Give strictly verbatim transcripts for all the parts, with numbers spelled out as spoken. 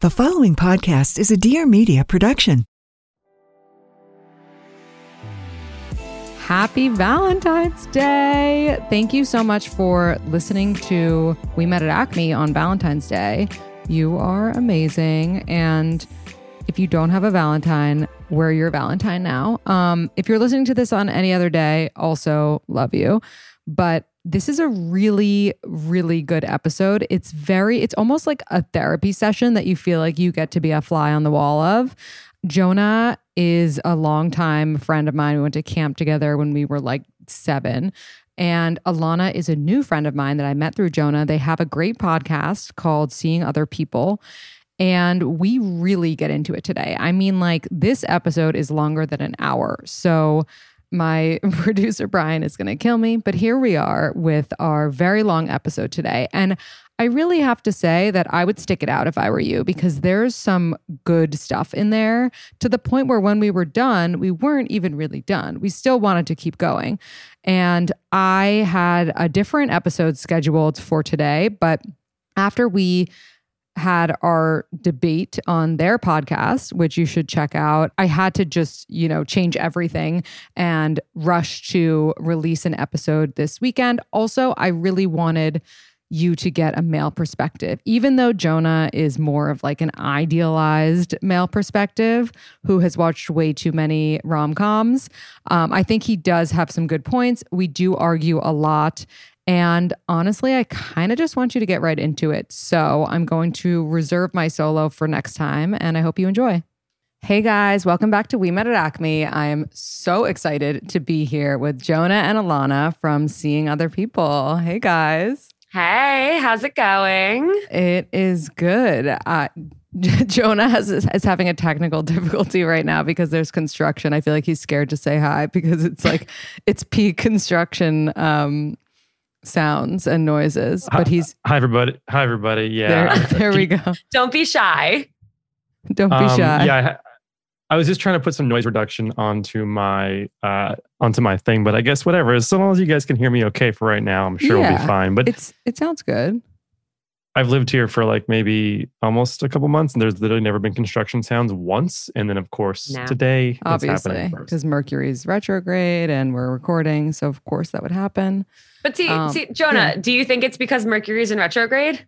The following podcast is a Dear Media production. Happy Valentine's Day! Thank you so much for listening to We Met at Acme on Valentine's Day. You are amazing. And if you don't have a Valentine, we're your Valentine now. Um, if you're listening to this on any other day, also love you. But this is a really, really good episode. It's very, it's almost like a therapy session that you feel like you get to be a fly on the wall of. Jonah is a longtime friend of mine. We went to camp together when we were like seven. And Ilana is a new friend of mine that I met through Jonah. They have a great podcast called Seeing Other People. And we really get into it today. I mean, like, this episode is longer than an hour. So my producer, Brian, is going to kill me. But here we are with our very long episode today. And I really have to say that I would stick it out if I were you, because there's some good stuff in there, to the point where when we were done, we weren't even really done. We still wanted to keep going. And I had a different episode scheduled for today, but after we had our debate on their podcast, which you should check out, I had to just, you know, change everything and rush to release an episode this weekend. Also, I really wanted you to get a male perspective. Even though Jonah is more of like an idealized male perspective who has watched way too many rom-coms, um, I think he does have some good points. We do argue a lot. And honestly, I kind of just want you to get right into it. So I'm going to reserve my solo for next time, and I hope you enjoy. Hey guys, welcome back to We Met at Acme. I am so excited to be here with Jonah and Ilana from Seeing Other People. Hey guys. Hey, how's it going? It is good. Uh, Jonah has, is having a technical difficulty right now because there's construction. I feel like he's scared to say hi because it's like, it's peak construction um, sounds and noises. But he's... Hi, everybody. Hi, everybody. Yeah. There, there we go. Don't be shy. Don't be um, shy. Yeah, I, I was just trying to put some noise reduction onto my... Uh, onto my thing, but I guess whatever. As long as you guys can hear me okay for right now, I'm sure yeah, we'll be fine. But it's it sounds good. I've lived here for like maybe almost a couple months, and there's literally never been construction sounds once. And then, of course, nah. today, obviously, because Mercury's retrograde and we're recording, so of course that would happen. But see, um, see Jonah, yeah. do you think it's because Mercury's in retrograde?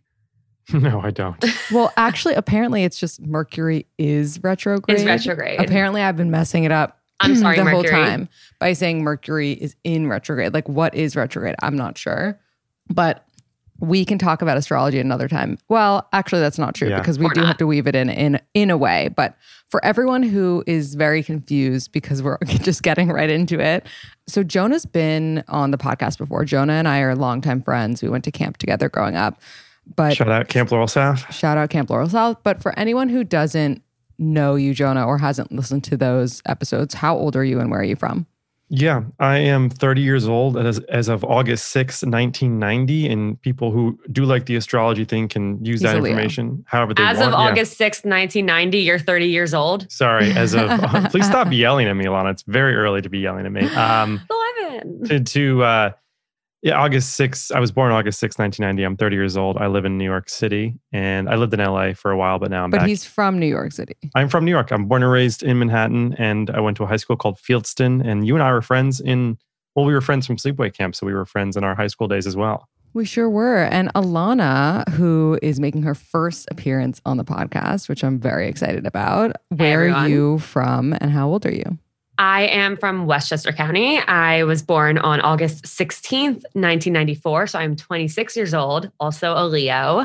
No, I don't. Well, actually, apparently, it's just Mercury is retrograde. Is retrograde. Apparently, I've been messing it up. I'm sorry, the Mercury. Whole time by saying Mercury is in retrograde. Like, what is retrograde? I'm not sure, but we can talk about astrology another time. Well, actually, that's not true yeah. because we or do not. have to weave it in, in in a way. But for everyone who is very confused, because we're just getting right into it. So Jonah's been on the podcast before. Jonah and I are longtime friends. We went to camp together growing up. But shout out Camp Laurel South. Shout out Camp Laurel South. But for anyone who doesn't know you, Jonah, or hasn't listened to those episodes, how old are you and where are you from? Yeah, I am thirty years old as, as of August sixth, nineteen ninety. And people who do like the astrology thing can use He's that information however they as want. As of August yeah. sixth, nineteen ninety, you're thirty years old? Sorry, as of... uh, please stop yelling at me, Ilana. It's very early to be yelling at me. Um, eleven. To... to uh, yeah, August sixth. I was born August sixth, nineteen ninety. I'm thirty years old. I live in New York City, and I lived in L A for a while, but now I'm but back. But he's from New York City. I'm from New York. I'm born and raised in Manhattan, and I went to a high school called Fieldston, and you and I were friends in, well, we were friends from sleepaway camp, so we were friends in our high school days as well. We sure were. And Ilana, who is making her first appearance on the podcast, which I'm very excited about. Where hey, are you from and how old are you? I am from Westchester County. I was born on August sixteenth, nineteen ninety-four. So I'm twenty-six years old, also a Leo.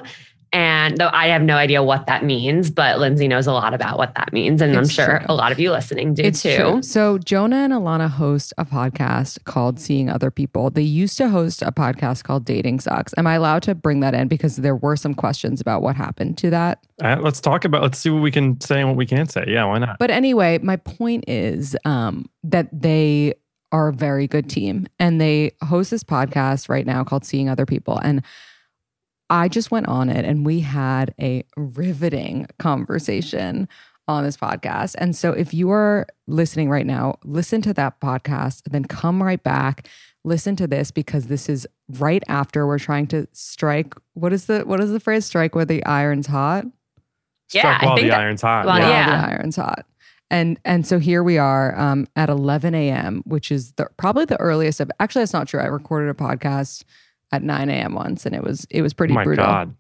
And though I have no idea what that means, but Lindsay knows a lot about what that means. And it's I'm sure true. a lot of you listening do it's too. True. So Jonah and Ilana host a podcast called Seeing Other People. They used to host a podcast called Dating Sucks. Am I allowed to bring that in? Because there were some questions about what happened to that. Uh, let's talk about, let's see what we can say and what we can't say. Yeah, why not? But anyway, my point is um, that they are a very good team. And they host this podcast right now called Seeing Other People. And I just went on it and we had a riveting conversation on this podcast. And so if you are listening right now, listen to that podcast, then come right back, listen to this, because this is right after we're trying to strike. What is the, what is the phrase? Strike where the iron's hot? Yeah, strike while the that, iron's hot. Well, yeah. yeah. While the iron's hot. And and so here we are um, at eleven a.m., which is the, probably the earliest of, actually, that's not true. I recorded a podcast at nine a.m. once, and it was it was pretty oh my brutal. God.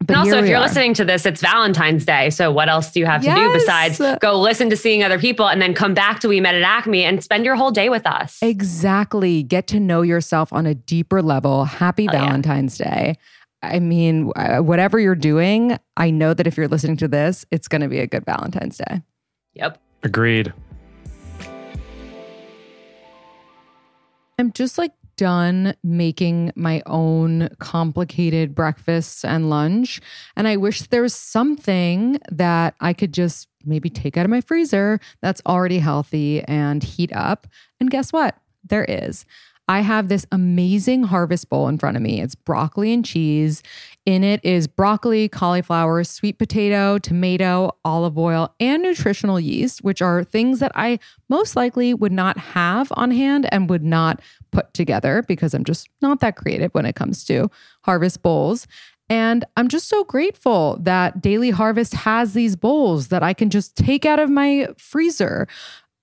But and also, if you're are. listening to this, it's Valentine's Day. So what else do you have yes. to do besides go listen to Seeing Other People and then come back to We Met at Acme and spend your whole day with us? Exactly. Get to know yourself on a deeper level. Happy oh, Valentine's yeah. Day. I mean, whatever you're doing, I know that if you're listening to this, it's going to be a good Valentine's Day. Yep. Agreed. I'm just like, done making my own complicated breakfasts and lunch. And I wish there was something that I could just maybe take out of my freezer that's already healthy and heat up. And guess what? There is. I have this amazing harvest bowl in front of me. It's broccoli and cheese. In it is broccoli, cauliflower, sweet potato, tomato, olive oil, and nutritional yeast, which are things that I most likely would not have on hand and would not put together because I'm just not that creative when it comes to harvest bowls. And I'm just so grateful that Daily Harvest has these bowls that I can just take out of my freezer,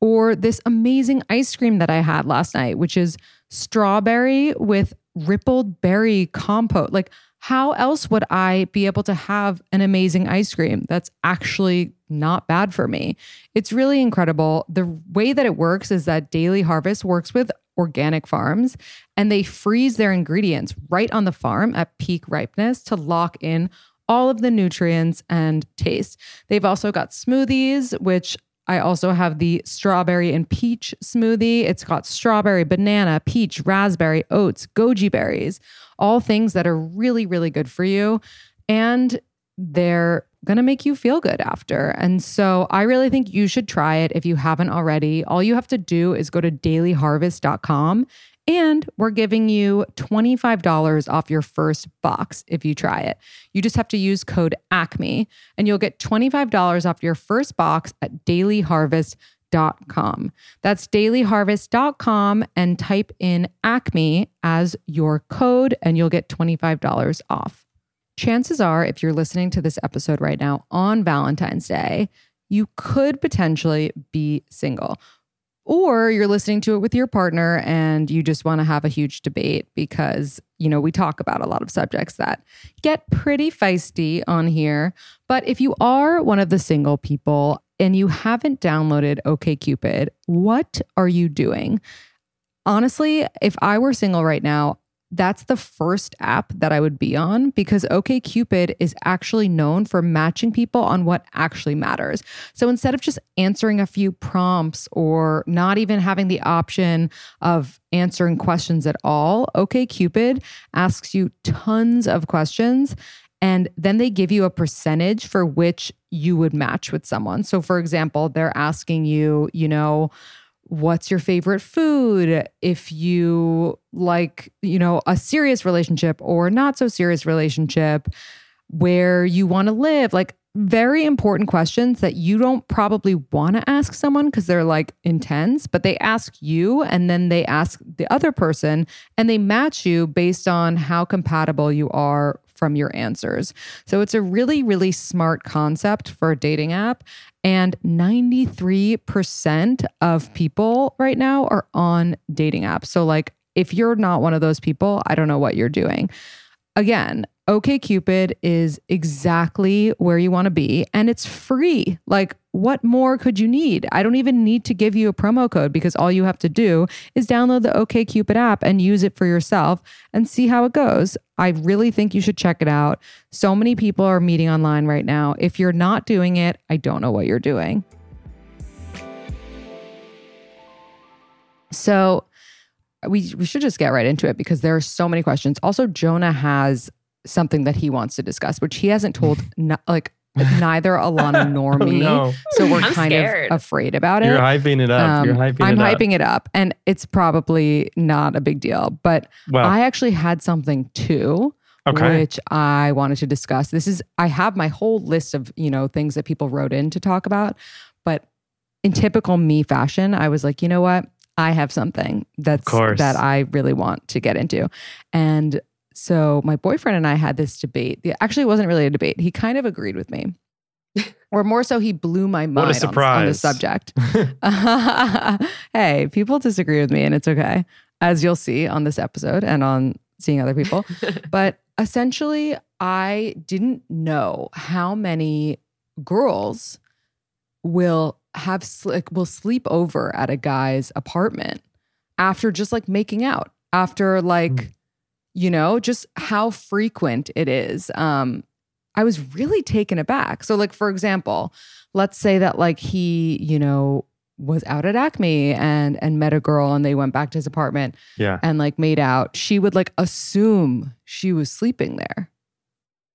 or this amazing ice cream that I had last night, which is strawberry with rippled berry compote. Like, how else would I be able to have an amazing ice cream that's actually not bad for me? It's really incredible. The way that it works is that Daily Harvest works with organic farms, and they freeze their ingredients right on the farm at peak ripeness to lock in all of the nutrients and taste. They've also got smoothies, which I also have the strawberry and peach smoothie. It's got strawberry, banana, peach, raspberry, oats, goji berries, all things that are really, really good for you. And they're going to make you feel good after. And so I really think you should try it if you haven't already. All you have to do is go to daily harvest dot com and we're giving you twenty-five dollars off your first box if you try it. You just have to use code ACME and you'll get twenty-five dollars off your first box at daily harvest dot com. That's daily harvest dot com and type in ACME as your code and you'll get twenty-five dollars off. Chances are, if you're listening to this episode right now on Valentine's Day, you could potentially be single. Or you're listening to it with your partner and you just want to have a huge debate because, you know, we talk about a lot of subjects that get pretty feisty on here. But if you are one of the single people and you haven't downloaded OkCupid, what are you doing? Honestly, if I were single right now, that's the first app that I would be on, because OkCupid is actually known for matching people on what actually matters. So instead of just answering a few prompts or not even having the option of answering questions at all, OkCupid asks you tons of questions and then they give you a percentage for which you would match with someone. So for example, they're asking you, you know, what's your favorite food? If you like, you know, a serious relationship or not so serious relationship, where you want to live, like very important questions that you don't probably want to ask someone because they're like intense, but they ask you and then they ask the other person and they match you based on how compatible you are from your answers. So it's a really, really smart concept for a dating app. And ninety-three percent of people right now are on dating apps. So like if you're not one of those people, I don't know what you're doing. Again, OkCupid is exactly where you want to be, and it's free. Like, what more could you need? I don't even need to give you a promo code because all you have to do is download the OkCupid app and use it for yourself and see how it goes. I really think you should check it out. So many people are meeting online right now. If you're not doing it, I don't know what you're doing. So we, we should just get right into it because there are so many questions. Also, Jonah has something that he wants to discuss, which he hasn't told n- like neither Ilana nor me. Oh, no. So we're I'm kind scared. of afraid about it. You're hyping it up. Um, You're hyping I'm it up. hyping it up. And it's probably not a big deal, but well, I actually had something too, okay, which I wanted to discuss. This is, I have my whole list of, you know, things that people wrote in to talk about, but in typical me fashion, I was like, you know what? I have something that's that I really want to get into. And so my boyfriend and I had this debate. It actually wasn't really a debate. He kind of agreed with me. Or more so, he blew my mind what a surprise. on, on the subject. Hey, people disagree with me and it's okay. As you'll see on this episode and on Seeing Other People. But essentially, I didn't know how many girls will have like will sleep over at a guy's apartment after just like making out, after like, mm. you know, just how frequent it is. Um, I was really taken aback. So like, for example, let's say that like he, you know, was out at Acme and, and met a girl and they went back to his apartment yeah. and like made out. She would like assume she was sleeping there.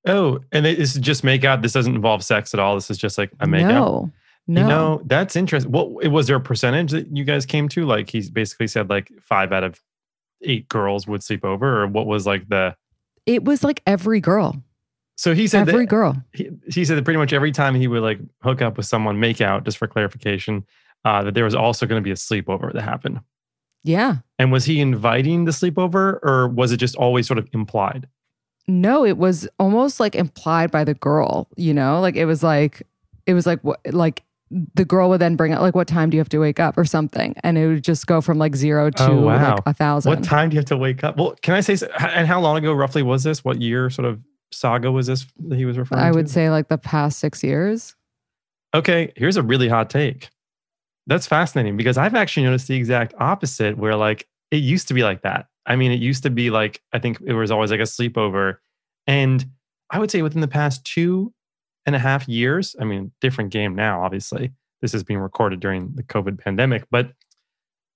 Oh, and it's just make out. This doesn't involve sex at all. This is just like a make no. out. No. You know, that's interesting. What was there a percentage that you guys came to? Like he basically said like five out of eight girls would sleep over, or what was like the... It was like every girl. So he said every that, girl. He, he said that pretty much every time he would like hook up with someone, make out, just for clarification, uh, that there was also going to be a sleepover that happened. Yeah. And was he inviting the sleepover, or was it just always sort of implied? No, it was almost like implied by the girl, you know? Like it was like, it was like, what, like, the girl would then bring up like, what time do you have to wake up or something? And it would just go from like zero to oh, wow. like a thousand. What time do you have to wake up? Well, can I say, and how long ago roughly was this? What year sort of saga was this that he was referring I to? I would say like the past six years. Okay. Here's a really hot take. That's fascinating because I've actually noticed the exact opposite where like, it used to be like that. I mean, it used to be like, I think it was always like a sleepover. And I would say within the past two and a half years. I mean, different game now, obviously. This is being recorded during the COVID pandemic. But,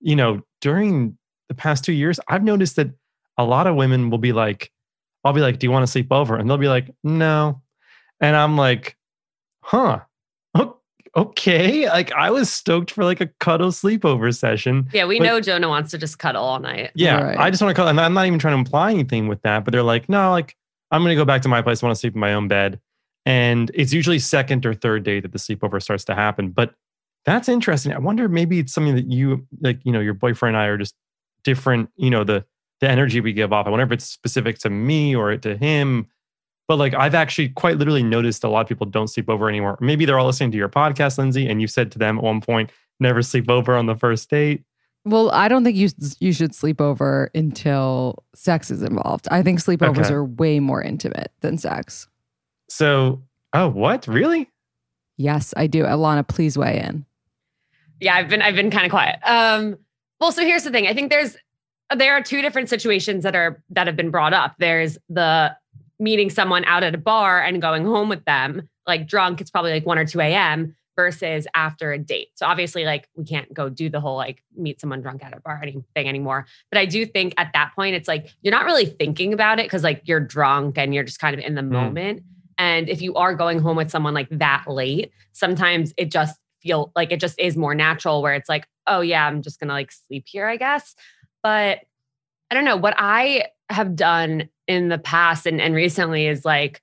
you know, during the past two years, I've noticed that a lot of women will be like, I'll be like, do you want to sleep over? And they'll be like, no. And I'm like, huh, okay. Like I was stoked for like a cuddle sleepover session. Yeah, we but, know Jonah wants to just cuddle all night. Yeah, all right. I just want to cuddle. And I'm not even trying to imply anything with that. But they're like, no, like I'm going to go back to my place. I want to sleep in my own bed. And it's usually second or third day that the sleepover starts to happen. But that's interesting. I wonder maybe it's something that you, like, you know, your boyfriend and I are just different, you know, the the energy we give off. I wonder if it's specific to me or to him. But like, I've actually quite literally noticed a lot of people don't sleep over anymore. Maybe they're all listening to your podcast, Lindsay, and you said to them at one point, never sleep over on the first date. Well, I don't think you you should sleep over until sex is involved. I think sleepovers okay. are way more intimate than sex. So, oh, what? Really? Yes, I do. Ilana, please weigh in. Yeah, I've been I've been kind of quiet. Um, well, so here's the thing. I think there's there are two different situations that are that have been brought up. There's the meeting someone out at a bar and going home with them, like drunk. It's probably like one or two a.m. versus after a date. So obviously, like we can't go do the whole like meet someone drunk at a bar anything anymore. But I do think at that point, it's like you're not really thinking about it because like you're drunk and you're just kind of in the mm. moment. And if you are going home with someone like that late, sometimes it just feel like it just is more natural where it's like, oh yeah, I'm just going to like sleep here, I guess. But I don't know what I have done in the past and, and recently is like,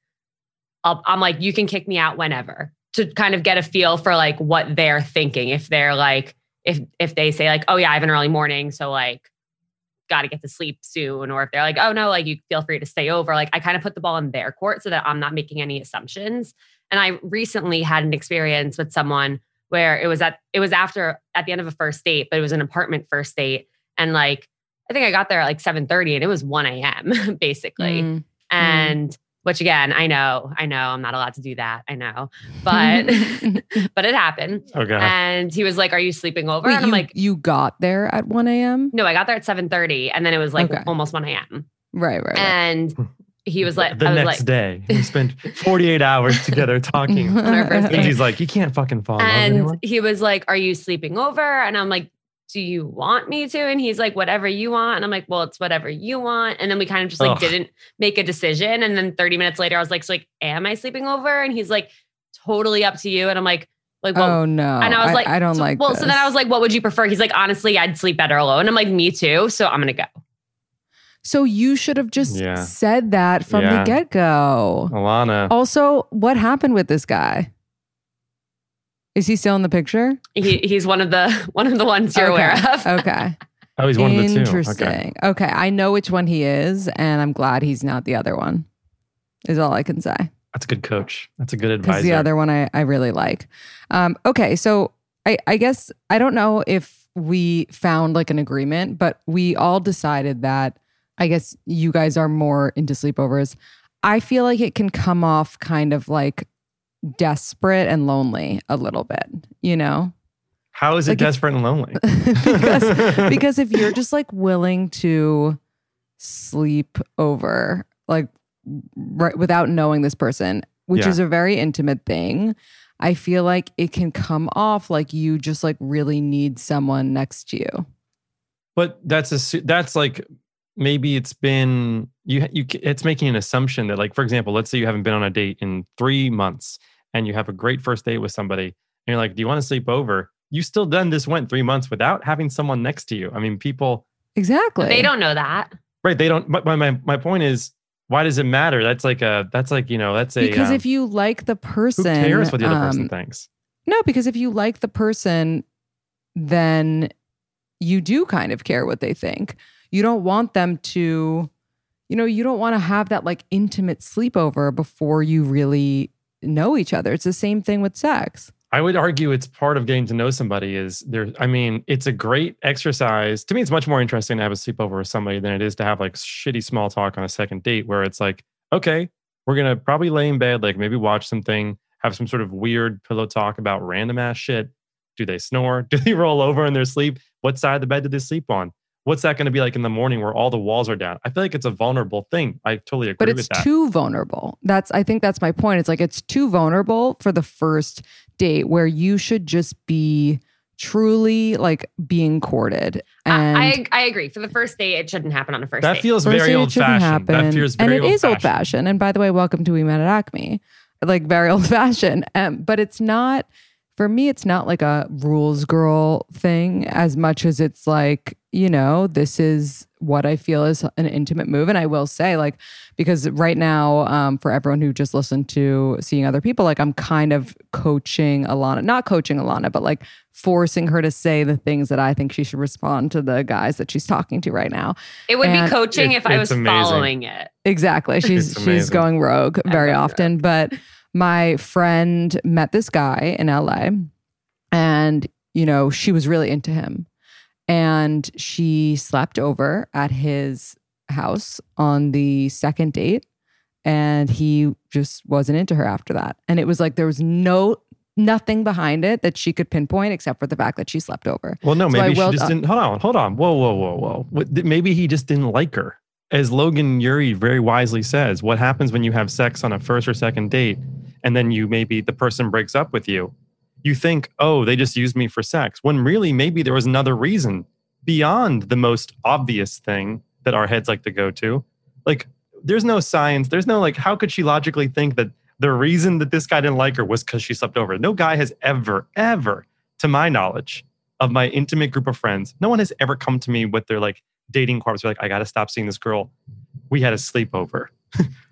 I'll, I'm like, you can kick me out whenever to kind of get a feel for like what they're thinking. If they're like, if, if they say like, oh yeah, I have an early morning. So like, got to get to sleep soon. Or if they're like, oh no, like you feel free to stay over. Like I kind of put the ball in their court so that I'm not making any assumptions. And I recently had an experience with someone where it was at, it was after at the end of a first date, but it was an apartment first date. And like, I think I got there at like seven thirty and it was one a.m. basically. Mm. And mm. which again, I know, I know I'm not allowed to do that. I know, but, but it happened. Okay. And he was like, are you sleeping over? Wait, and I'm you, like, you got there at one a.m.? No, I got there at seven thirty and then it was like okay. almost one a.m. Right, right, right. And he was like, the I was next like, day, we spent forty-eight hours together talking. On our first date. He's like, you can't fucking fall in love anymore. And he was like, are you sleeping over? And I'm like, do you want me to? And he's like, whatever you want. And I'm like, well, it's whatever you want. And then we kind of just like Ugh. didn't make a decision. And then thirty minutes later, I was like, so like, am I sleeping over? And he's like, totally up to you. And I'm like, like, well, oh no. And I was I, like, I don't so, like Well, this. So then I was like, what would you prefer? He's like, honestly, I'd sleep better alone. I'm like, me too. So I'm going to go. So you should have just yeah. said that from yeah. the get-go. Ilana. Also, what happened with this guy? Is he still in the picture? He he's one of the one of the ones you're okay. aware of. Okay. Oh, he's one of the two. Interesting. Okay. okay. I know which one he is, and I'm glad he's not the other one, is all I can say. That's a good coach. That's a good advisor. Because the other one I, I really like. Um, okay. So I, I guess I don't know if we found like an agreement, but we all decided that I guess you guys are more into sleepovers. I feel like it can come off kind of like desperate and lonely a little bit, you know? How is it like desperate if, and lonely? because, because if you're just like willing to sleep over, like right, without knowing this person, which yeah. is a very intimate thing, I feel like it can come off like you just like really need someone next to you. But that's a, that's like, maybe it's been, you. You. it's making an assumption that like, for example, let's say you haven't been on a date in three months and you have a great first date with somebody and you're like, do you want to sleep over? You still done this went three months without having someone next to you. I mean, people. Exactly. But they don't know that. Right. They don't. My, my, my point is, why does it matter? That's like a, that's like, you know, that's a. Because um, if you like the person. Who cares what the other um, person thinks? No, because if you like the person, then you do kind of care what they think. You don't want them to, you know, you don't want to have that like intimate sleepover before you really know each other. It's the same thing with sex. I would argue it's part of getting to know somebody is there. I mean, it's a great exercise. To me, it's much more interesting to have a sleepover with somebody than it is to have like shitty small talk on a second date where it's like, okay, we're going to probably lay in bed, like maybe watch something, have some sort of weird pillow talk about random ass shit. Do they snore? Do they roll over in their sleep? What side of the bed did they sleep on? What's that going to be like in the morning where all the walls are down? I feel like it's a vulnerable thing. I totally agree with that. But it's too vulnerable. That's, I think that's my point. It's like, it's too vulnerable for the first date where you should just be truly like being courted. And I, I, I agree. For the first date, it shouldn't happen on a first date. That feels very old fashioned. That feels very old fashioned. And it is old fashioned. And by the way, welcome to We Met at Acme. Like very old fashioned. Um, but it's not, for me, it's not like a rules girl thing as much as it's like, you know, this is what I feel is an intimate move. And I will say, like, because right now, um, for everyone who just listened to Seeing Other People, like I'm kind of coaching Ilana, not coaching Ilana, but like forcing her to say the things that I think she should respond to the guys that she's talking to right now. It would and be coaching it, if I was amazing. Following it. Exactly. She's she's going rogue very often. Rogue. But my friend met this guy in L A and, you know, she was really into him. And she slept over at his house on the second date. And he just wasn't into her after that. And it was like there was no nothing behind it that she could pinpoint except for the fact that she slept over. Well, no, so maybe she just up. didn't. Hold on, hold on. Whoa, whoa, whoa, whoa. What, maybe he just didn't like her. As Logan Urie very wisely says, what happens when you have sex on a first or second date and then you maybe the person breaks up with you? You think, oh, they just used me for sex. When really, maybe there was another reason beyond the most obvious thing that our heads like to go to. Like, there's no science. There's no, like, how could she logically think that the reason that this guy didn't like her was because she slept over? No guy has ever, ever, to my knowledge, of my intimate group of friends, no one has ever come to me with their, like, dating corpse. They're like, I got to stop seeing this girl. We had a sleepover.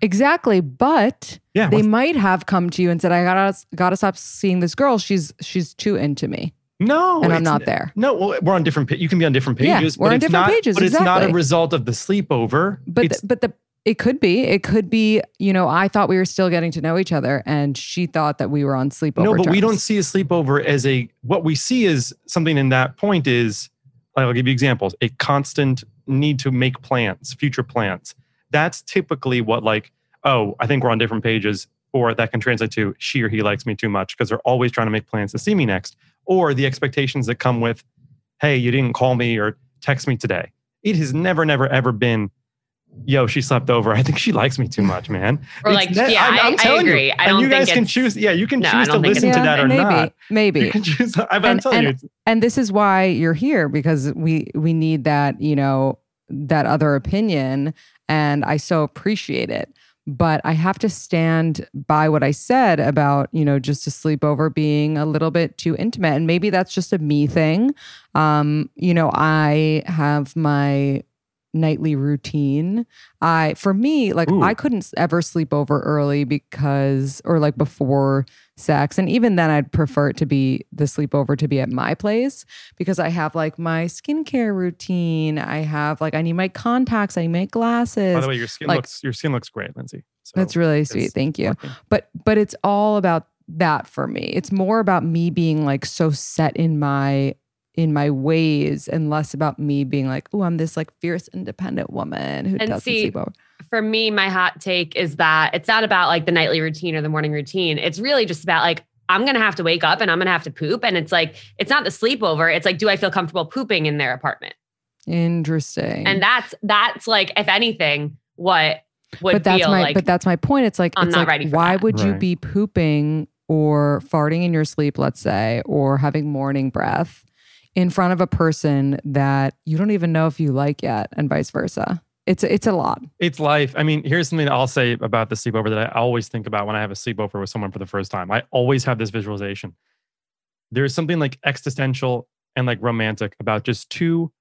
Exactly, but yeah, they might have come to you and said, "I gotta gotta stop seeing this girl. She's she's too into me." No, and I'm not there. No, well, we're on different. You can be on different pages. Yeah, we're but on it's different not, pages. But exactly. It's not a result of the sleepover. But the, but the it could be. It could be. You know, I thought we were still getting to know each other, and she thought that we were on sleepover. No, but terms. We don't see a sleepover as a. What we see is something in that point is. I'll give you examples. A constant need to make plans, future plans. That's typically what, like, oh, I think we're on different pages, or that can translate to she or he likes me too much, because they're always trying to make plans to see me next. Or the expectations that come with, hey, you didn't call me or text me today. It has never, never, ever been, yo, she slept over. I think she likes me too much, man. Or like, that, yeah, I'm, I'm I, telling I agree. You. I don't and you guys think can choose. Yeah, you can no, choose to listen to yeah, that or maybe, not. Maybe. You can choose. To, I'm and, telling and, you. And this is why you're here, because we we need that, you know, that other opinion. And I so appreciate it. But I have to stand by what I said about, you know, just a sleepover being a little bit too intimate. And maybe that's just a me thing. Um, you know, I have my nightly routine. I, for me, like Ooh. I couldn't ever sleep over early because, or like before sex. And even then I'd prefer it to be the sleepover to be at my place, because I have like my skincare routine. I have like, I need my contacts. I need my glasses. By the way, your skin like, looks, your skin looks great, Lindsay. So that's really sweet. Thank you. Working. But, but it's all about that for me. It's more about me being like so set in my in my ways and less about me being like, oh, I'm this like fierce, independent woman who and doesn't see, sleep over. For me, my hot take is that it's not about like the nightly routine or the morning routine. It's really just about like, I'm going to have to wake up and I'm going to have to poop. And it's like, it's not the sleepover. It's like, do I feel comfortable pooping in their apartment? Interesting. And that's, that's like, if anything, what would but that's feel my, like. But that's my point. It's like, I'm it's not like, ready for why that. Would right. you be pooping or farting in your sleep, let's say, or having morning breath in front of a person that you don't even know if you like yet, and vice versa. It's it's a lot. It's life. I mean, here's something that I'll say about the sleepover that I always think about when I have a sleepover with someone for the first time. I always have this visualization. There's something like existential and like romantic about just two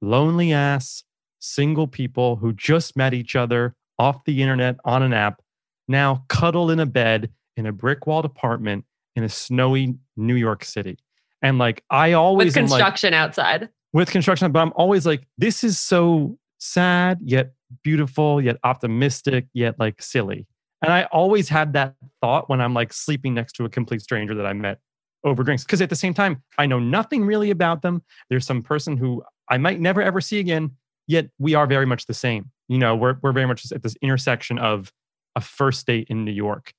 lonely ass single people who just met each other off the internet on an app, now cuddled in a bed in a brick-walled apartment in a snowy New York City. And like, I always... With construction like, outside. With construction, but I'm always like, this is so sad, yet beautiful, yet optimistic, yet like silly. And I always had that thought when I'm like sleeping next to a complete stranger that I met over drinks. Because at the same time, I know nothing really about them. There's some person who I might never ever see again, yet we are very much the same. You know, we're we're very much at this intersection of a first date in New York.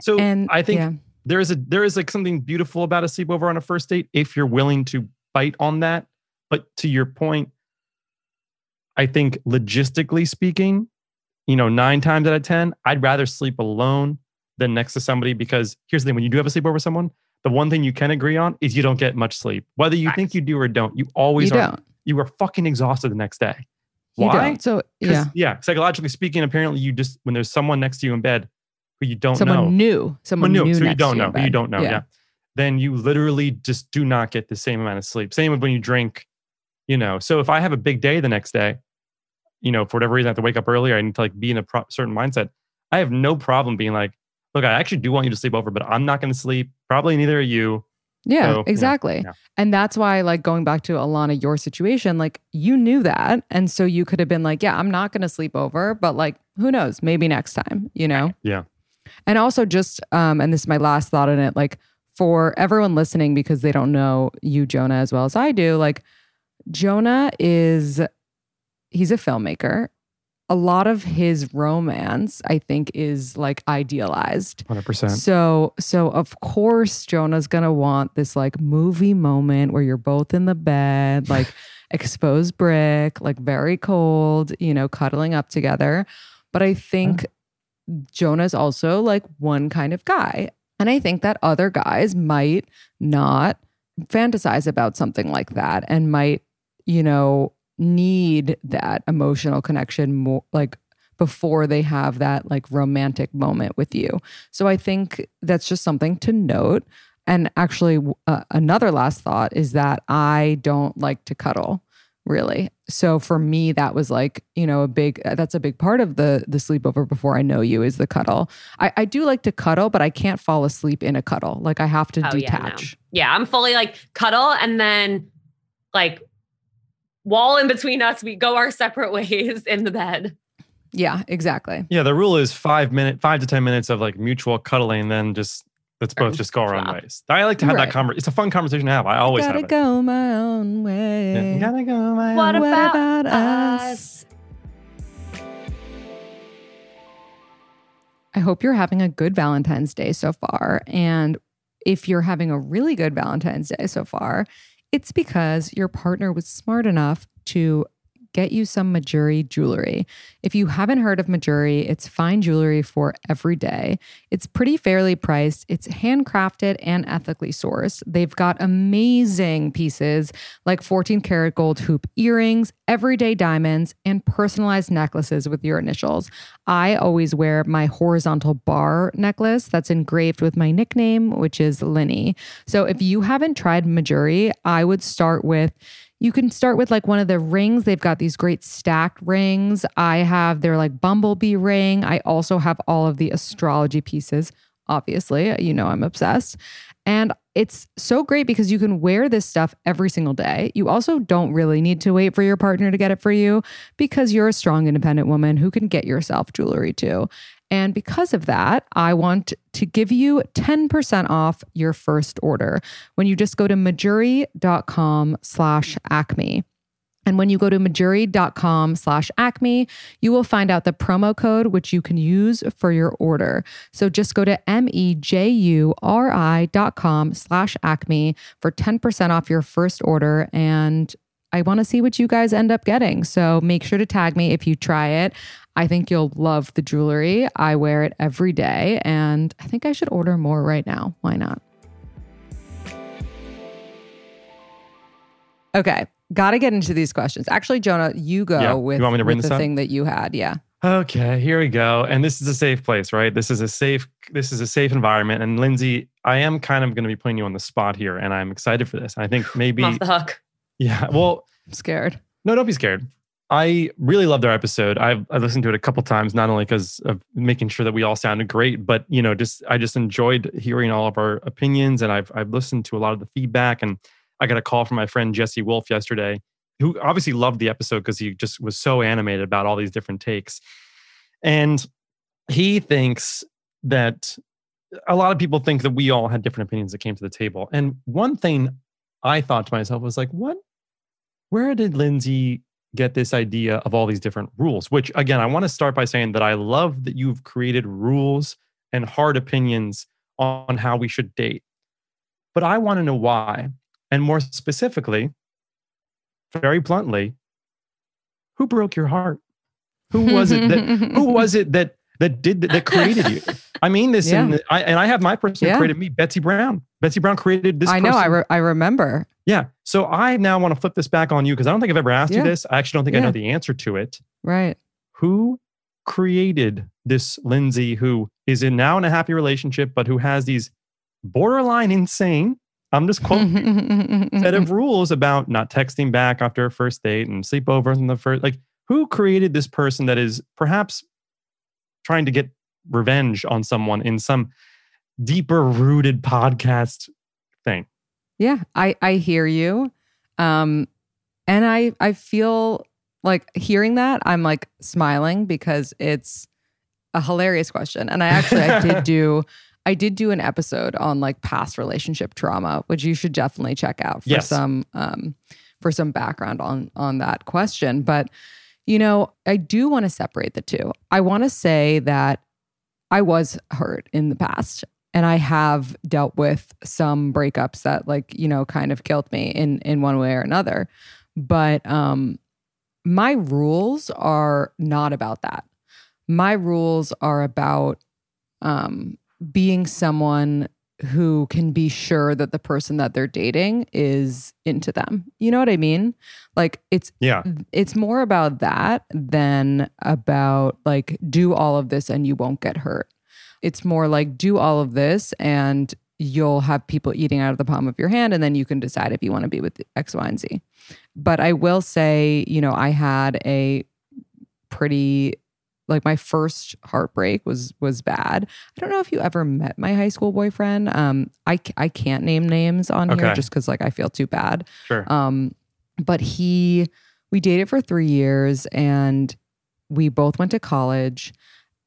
So and, I think... Yeah. There is a there is like something beautiful about a sleepover on a first date if you're willing to bite on that. But to your point, I think logistically speaking, you know, nine times out of ten, I'd rather sleep alone than next to somebody, because here's the thing: when you do have a sleepover with someone, the one thing you can agree on is you don't get much sleep, whether you think you do or don't. You always you are. Don't. You are fucking exhausted the next day. Why? You don't. So yeah, yeah. Psychologically speaking, apparently you just when there's someone next to you in bed. But you don't Someone know. Someone new. Someone new. So you don't know. You don't know. Yeah. yeah. Then you literally just do not get the same amount of sleep. Same with when you drink, you know. So if I have a big day the next day, you know, for whatever reason, I have to wake up earlier. I need to like be in a pro- certain mindset. I have no problem being like, look, I actually do want you to sleep over, but I'm not going to sleep. Probably neither are you. Yeah, so, exactly. Yeah, yeah. And that's why, like, going back to Ilana, your situation, like, you knew that. And so you could have been like, yeah, I'm not going to sleep over, but like, who knows? Maybe next time, you know? Yeah. And also just, um, and this is my last thought on it, like for everyone listening, because they don't know you, Jonah, as well as I do, like Jonah is, he's a filmmaker. A lot of his romance, I think, is like idealized. one hundred percent. So, so of course, Jonah's going to want this like movie moment where you're both in the bed, like exposed brick, like very cold, you know, cuddling up together. But I think... Oh. Jonah's also like one kind of guy. And I think that other guys might not fantasize about something like that and might, you know, need that emotional connection more like before they have that like romantic moment with you. So I think that's just something to note. And actually uh, another last thought is that I don't like to cuddle. Really. So for me, that was like, you know, a big, that's a big part of the the sleepover before I know you is the cuddle. I, I do like to cuddle, but I can't fall asleep in a cuddle. Like I have to oh, detach. Yeah, no. yeah, I'm fully like cuddle and then like wall in between us. We go our separate ways in the bed. Yeah, exactly. Yeah. The rule is five minute, five to ten minutes of like mutual cuddling, then just Let's both just go our own ways. I like to have right. that conversation. It's a fun conversation to have. I always I gotta have gotta go my own way. Yeah, you gotta go my what own way. What about us? I hope you're having a good Valentine's Day so far. And if you're having a really good Valentine's Day so far, it's because your partner was smart enough to get you some Mejuri jewelry. If you haven't heard of Mejuri, it's fine jewelry for every day. It's pretty fairly priced. It's handcrafted and ethically sourced. They've got amazing pieces like fourteen karat gold hoop earrings, everyday diamonds, and personalized necklaces with your initials. I always wear my horizontal bar necklace that's engraved with my nickname, which is Linny. So if you haven't tried Mejuri, I would start with You can start with like one of the rings. They've got these great stacked rings. I have their like bumblebee ring. I also have all of the astrology pieces. Obviously, you know, I'm obsessed. And it's so great because you can wear this stuff every single day. You also don't really need to wait for your partner to get it for you because you're a strong, independent woman who can get yourself jewelry too. And because of that, I want to give you ten percent off your first order when you just go to Mejuri.com slash Acme. And when you go to Mejuri.com slash Acme, you will find out the promo code, which you can use for your order. So just go to M E J U R I.com slash Acme for ten percent off your first order. And I want to see what you guys end up getting. So make sure to tag me if you try it. I think you'll love the jewelry. I wear it every day, and I think I should order more right now. Why not? Okay, got to get into these questions. Actually, Jonah, you go yeah. with, you want me to bring with this the up? Thing that you had. Yeah. Okay, here we go. And this is a safe place, right? This is a safe. This is a safe environment. And Lindsay, I am kind of going to be putting you on the spot here, and I'm excited for this. I think maybe I'm off the hook. Yeah. Well, I'm scared. No, don't be scared. I really loved our episode. I've I listened to it a couple times, not only because of making sure that we all sounded great, but you know, just I just enjoyed hearing all of our opinions, and I've I've listened to a lot of the feedback. And I got a call from my friend Jesse Wolf yesterday, who obviously loved the episode because he just was so animated about all these different takes, and he thinks that a lot of people think that we all had different opinions that came to the table. And one thing I thought to myself was like, what? Where did Lindsay get this idea of all these different rules? Which again, I want to start by saying that I love that you've created rules and hard opinions on how we should date. But I want to know why. And more specifically, very bluntly, who broke your heart? Who was it that who was it that that did that, that created you? I mean this yeah. in the, I, and I have my person yeah. who created me, Betsy Brown. Betsy Brown created this I person. know, I re- I remember. Yeah. So I now want to flip this back on you because I don't think I've ever asked yeah. you this. I actually don't think yeah. I know the answer to it. Right. Who created this Lindsay who is in now in a happy relationship, but who has these borderline insane, I'm just quoting, set of rules about not texting back after a first date and sleepovers on the first, like who created this person that is perhaps trying to get revenge on someone in some deeper rooted podcast thing? Yeah, I, I hear you. Um, and I, I feel like hearing that, I'm like smiling because it's a hilarious question. And I actually, I did do, I did do an episode on like past relationship trauma, which you should definitely check out for yes. some, um, for some background on, on that question. But, you know, I do want to separate the two. I want to say that I was hurt in the past. And I have dealt with some breakups that like, you know, kind of killed me in, in one way or another. But um, my rules are not about that. My rules are about um, being someone who can be sure that the person that they're dating is into them. You know what I mean? Like it's, yeah. it's more about that than about like, do all of this and you won't get hurt. It's more like do all of this and you'll have people eating out of the palm of your hand and then you can decide if you want to be with X, Y, and Z. But I will say, you know, I had a pretty, like my first heartbreak was was bad. I don't know if you ever met my high school boyfriend. Um, I, I can't name names on okay. here just because like I feel too bad. Sure. Um, but he, we dated for three years and we both went to college.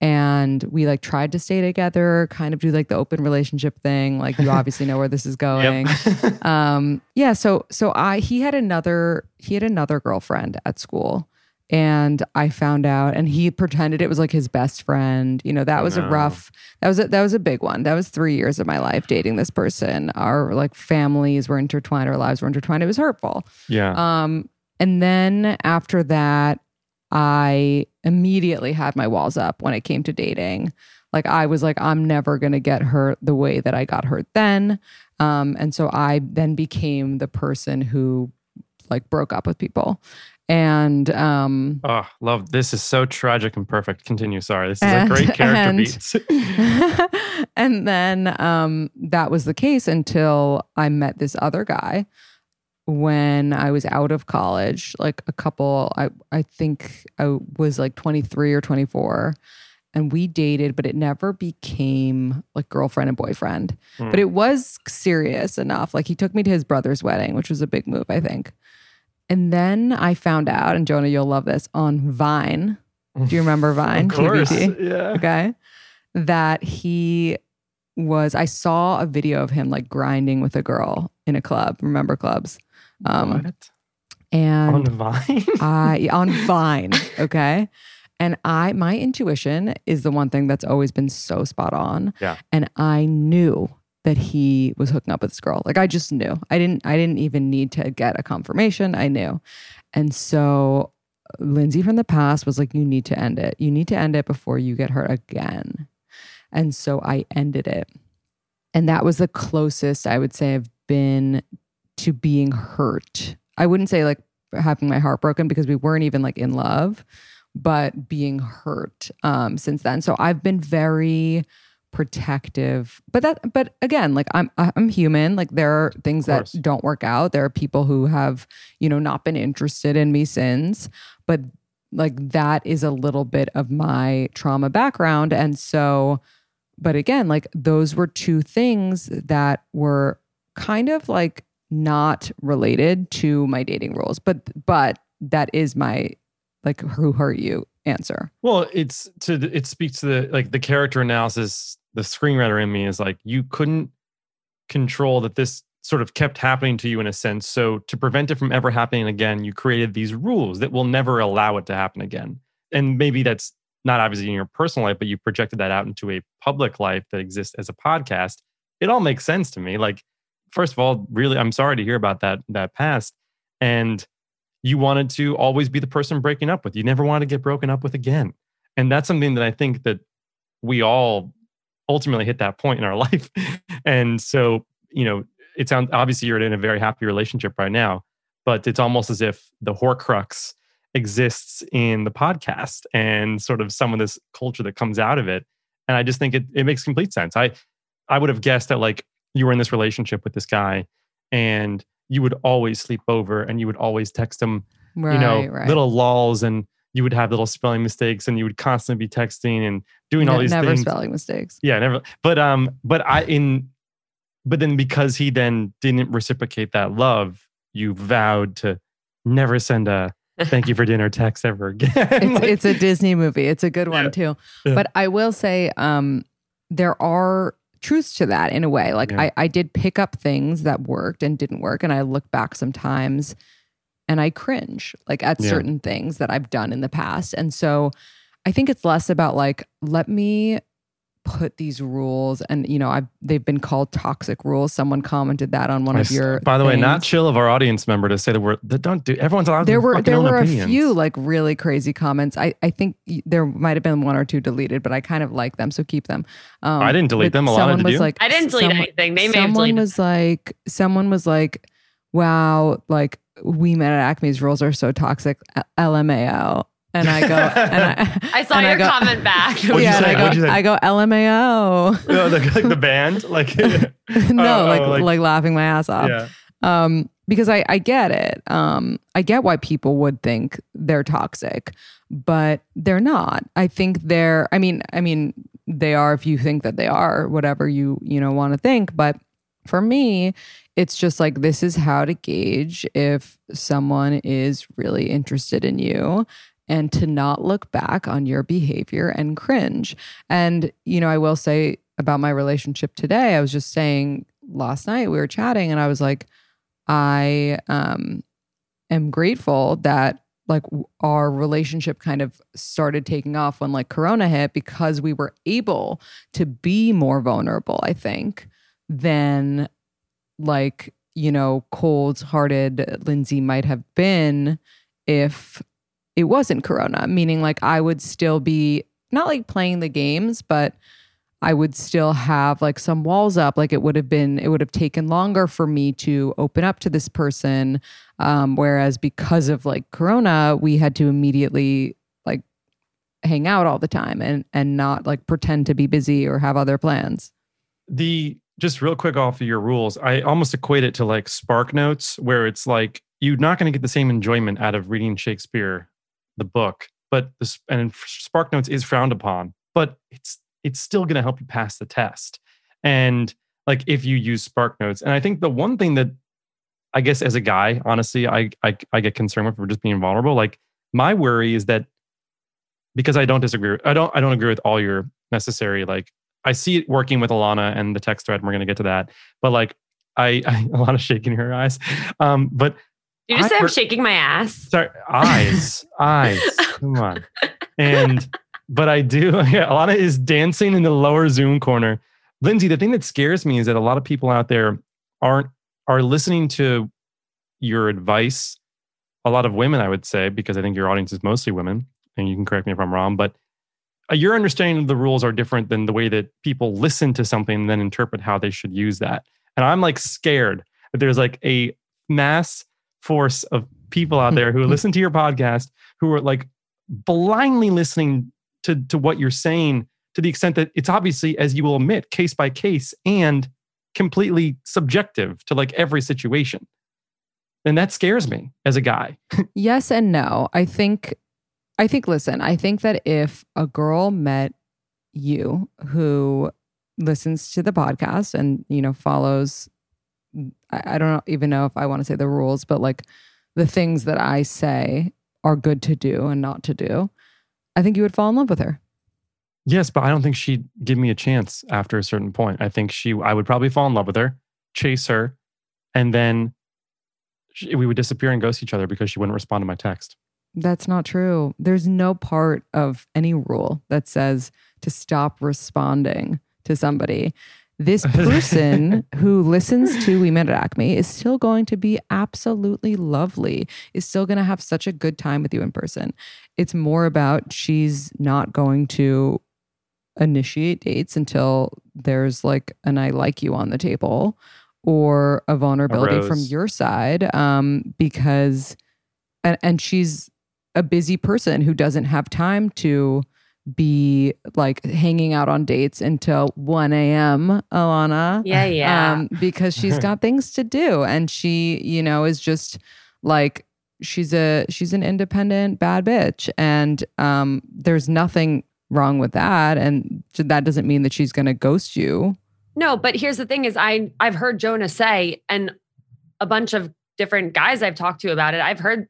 And we like tried to stay together, kind of do like the open relationship thing. Like, you obviously know where this is going. Yep. um, yeah. So, so I, he had another, he had another girlfriend at school, and I found out, and he pretended it was like his best friend. You know, that was no. a rough, that was a, that was a big one. That was three years of my life dating this person. Our like families were intertwined. Our lives were intertwined. It was hurtful. Yeah. Um, and then after that, I immediately had my walls up when it came to dating. Like, I was like, I'm never going to get hurt the way that I got hurt then. Um, and so I then became the person who like broke up with people. And um, oh, love, this is so tragic and perfect. Continue. Sorry. This is and, a great character and, beats. And then um, that was the case until I met this other guy. When I was out of college, like a couple, I, I think I was like twenty-three or twenty-four, and we dated, but it never became like girlfriend and boyfriend. Mm. But it was serious enough. Like, he took me to his brother's wedding, which was a big move, I think. And then I found out, and Jonah, you'll love this, on Vine. Do you remember Vine? Of course. K B T? Yeah. Okay. That he was, I saw a video of him like grinding with a girl in a club. Remember clubs? Um, what? And on Vine? I, on Vine, okay? And I, my intuition is the one thing that's always been so spot on. Yeah. And I knew that he was hooking up with this girl. Like, I just knew. I didn't, I didn't even need to get a confirmation. I knew. And so Lindsay from the past was like, you need to end it. You need to end it before you get hurt again. And so I ended it. And that was the closest I would say I've been to being hurt. I wouldn't say like having my heart broken, because we weren't even like in love, but being hurt um, since then. So I've been very protective, but that, but again, like I'm, I'm human. Like, there are things that don't work out. There are people who have, you know, not been interested in me since, but like that is a little bit of my trauma background. And so, but again, like those were two things that were kind of like not related to my dating rules, but but that is my like who hurt you answer. Well, it's to it speaks to the like the character analysis. The screenwriter in me is like, you couldn't control that this sort of kept happening to you in a sense. So to prevent it from ever happening again, you created these rules that will never allow it to happen again. And maybe that's not obviously in your personal life, but you projected that out into a public life that exists as a podcast. It all makes sense to me. Like, first of all, really, I'm sorry to hear about that that past. And you wanted to always be the person breaking up with. You never wanted to get broken up with again. And that's something that I think that we all ultimately hit that point in our life. And so, you know, it sounds, obviously you're in a very happy relationship right now, but it's almost as if the horcrux exists in the podcast and sort of some of this culture that comes out of it. And I just think it, it makes complete sense. I, I would have guessed that like you were in this relationship with this guy and you would always sleep over and you would always text him, right, you know, right. little lulls, and you would have little spelling mistakes and you would constantly be texting and doing no, all these never things. Never spelling mistakes. Yeah, never. But, um, but I, in, but then because he then didn't reciprocate that love, you vowed to never send a thank you for dinner text ever again. It's, like, it's a Disney movie. It's a good one yeah, too. Yeah. But I will say, um, there are truths to that in a way. Like yeah. I, I did pick up things that worked and didn't work. And I look back sometimes and I cringe like at yeah. certain things that I've done in the past. And so I think it's less about like, let me put these rules and, you know, I've, they've been called toxic rules. Someone commented that on one I, of your, by the things. Way, not chill of our audience member to say the word that don't do everyone's allowed. There were, there were opinions. A few like really crazy comments. I, I think there might've been one or two deleted, but I kind of like them. So keep them. Um, I didn't delete them. A lot of you. Like, I didn't delete someone, anything. They may have deleted. Was like, someone was like, wow, like we met at Acme's rules are so toxic. L M A O. And I go, and I, I saw and your I go, comment back. What'd yeah, you say? I, go, What'd you say? I go, L M A O. No, like, like the band? Like, no, oh, like, oh, like like laughing my ass off. Yeah. Um, because I, I get it. Um, I get why people would think they're toxic, but they're not. I think they're, I mean, I mean, they are if you think that they are, whatever you, you know, want to think. But for me, it's just like, this is how to gauge if someone is really interested in you. and to not look back on your behavior and cringe. And, you know, I will say about my relationship today, I was just saying last night we were chatting and I was like, I um, am grateful that like our relationship kind of started taking off when like Corona hit, because we were able to be more vulnerable, I think, than like, you know, cold-hearted Lindsay might have been if it wasn't Corona. Meaning like I would still be not like playing the games, but I would still have like some walls up. Like it would have been, it would have taken longer for me to open up to this person. Um, whereas because of like Corona, we had to immediately like hang out all the time and and not like pretend to be busy or have other plans. The Just real quick off of your rules, I almost equate it to like Spark Notes, where it's like, you're not going to get the same enjoyment out of reading Shakespeare, the book, but the, and Spark Notes is frowned upon, but it's it's still going to help you pass the test. And like if you use Spark Notes, and I think the one thing that I guess as a guy, honestly, I I, I get concerned with for just being vulnerable. Like my worry is that because I don't disagree, I don't I don't agree with all your necessary like. I see it working with Ilana and the text thread, and we're going to get to that. But like, I, I Ilana's shaking her eyes. Um, but you just I, said I'm shaking my ass. Sorry, eyes, eyes. Come on. And but I do. Yeah, Ilana is dancing in the lower Zoom corner. Lindsay, the thing that scares me is that a lot of people out there aren't are listening to your advice. A lot of women, I would say, because I think your audience is mostly women, and you can correct me if I'm wrong, but. Your understanding of the rules are different than the way that people listen to something and then interpret how they should use that. And I'm like scared that there's like a mass force of people out there who listen to your podcast, who are like blindly listening to, to what you're saying to the extent that it's obviously, as you will admit, case by case and completely subjective to like every situation. And that scares me as a guy. Yes and no. I think... I think, listen, I think that if a girl met you who listens to the podcast and, you know, follows, I, I don't even know if I want to say the rules, but like the things that I say are good to do and not to do, I think you would fall in love with her. Yes, but I don't think she'd give me a chance after a certain point. I think she, I would probably fall in love with her, chase her, and then she, we would disappear and ghost each other because she wouldn't respond to my text. That's not true. There's no part of any rule that says to stop responding to somebody. This person who listens to We Met at Acme is still going to be absolutely lovely, is still going to have such a good time with you in person. It's more about she's not going to initiate dates until there's like an I like you on the table or a vulnerability a from your side um, because, and, and she's, a busy person who doesn't have time to be like hanging out on dates until one a.m., Ilana. Yeah, yeah. Um, because she's got things to do. And she, you know, is just like, she's a, she's an independent bad bitch. And um, there's nothing wrong with that. And that doesn't mean that she's going to ghost you. No, but here's the thing is I, I've heard Jonah say, and a bunch of different guys I've talked to about it, I've heard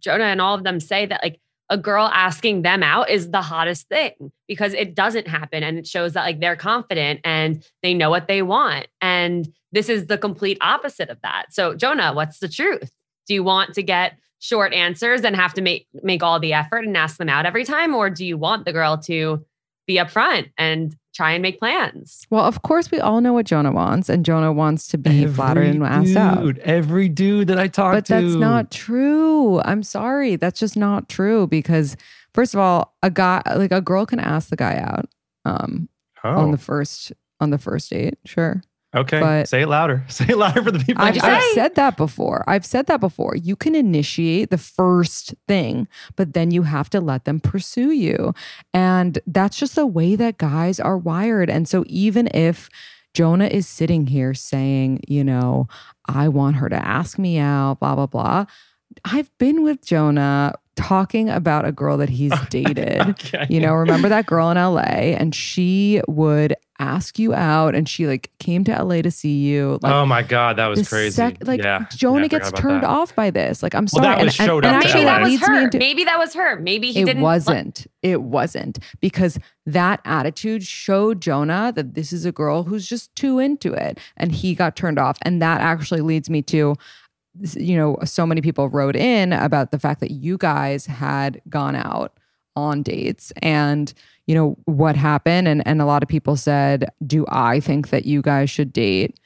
Jonah and all of them say that like a girl asking them out is the hottest thing because it doesn't happen. And it shows that like they're confident and they know what they want. And this is the complete opposite of that. So Jonah, what's the truth? Do you want to get short answers and have to make, make all the effort and ask them out every time? Or do you want the girl to be upfront and try and make plans? Well, of course, we all know what Jonah wants, and Jonah wants to be every flattered and asked out. Every dude that I talk but to. But that's not true. I'm sorry. That's just not true because, first of all, a guy like a girl can ask the guy out um, oh. on the first on the first date. Sure. Okay. But say it louder. Say it louder for the people. I've, I've said that before. I've said that before. You can initiate the first thing, but then you have to let them pursue you. And that's just the way that guys are wired. And so even if Jonah is sitting here saying, you know, I want her to ask me out, blah, blah, blah. I've been with Jonah talking about a girl that he's dated. Okay. You know, remember that girl in L A? And she would ask you out, and she like came to L A to see you. Like, oh my God, that was crazy. Sec- like yeah. Jonah yeah, gets turned that. off by this. Like, I'm sorry. Well, that was and, showed and, up and actually, that was her. Into, Maybe that was her. Maybe he it didn't. It wasn't. Look. It wasn't, because that attitude showed Jonah that this is a girl who's just too into it, and he got turned off. And that actually leads me to, you know, so many people wrote in about the fact that you guys had gone out on dates and, you know, what happened. And, and a lot of people said, do I think that you guys should date?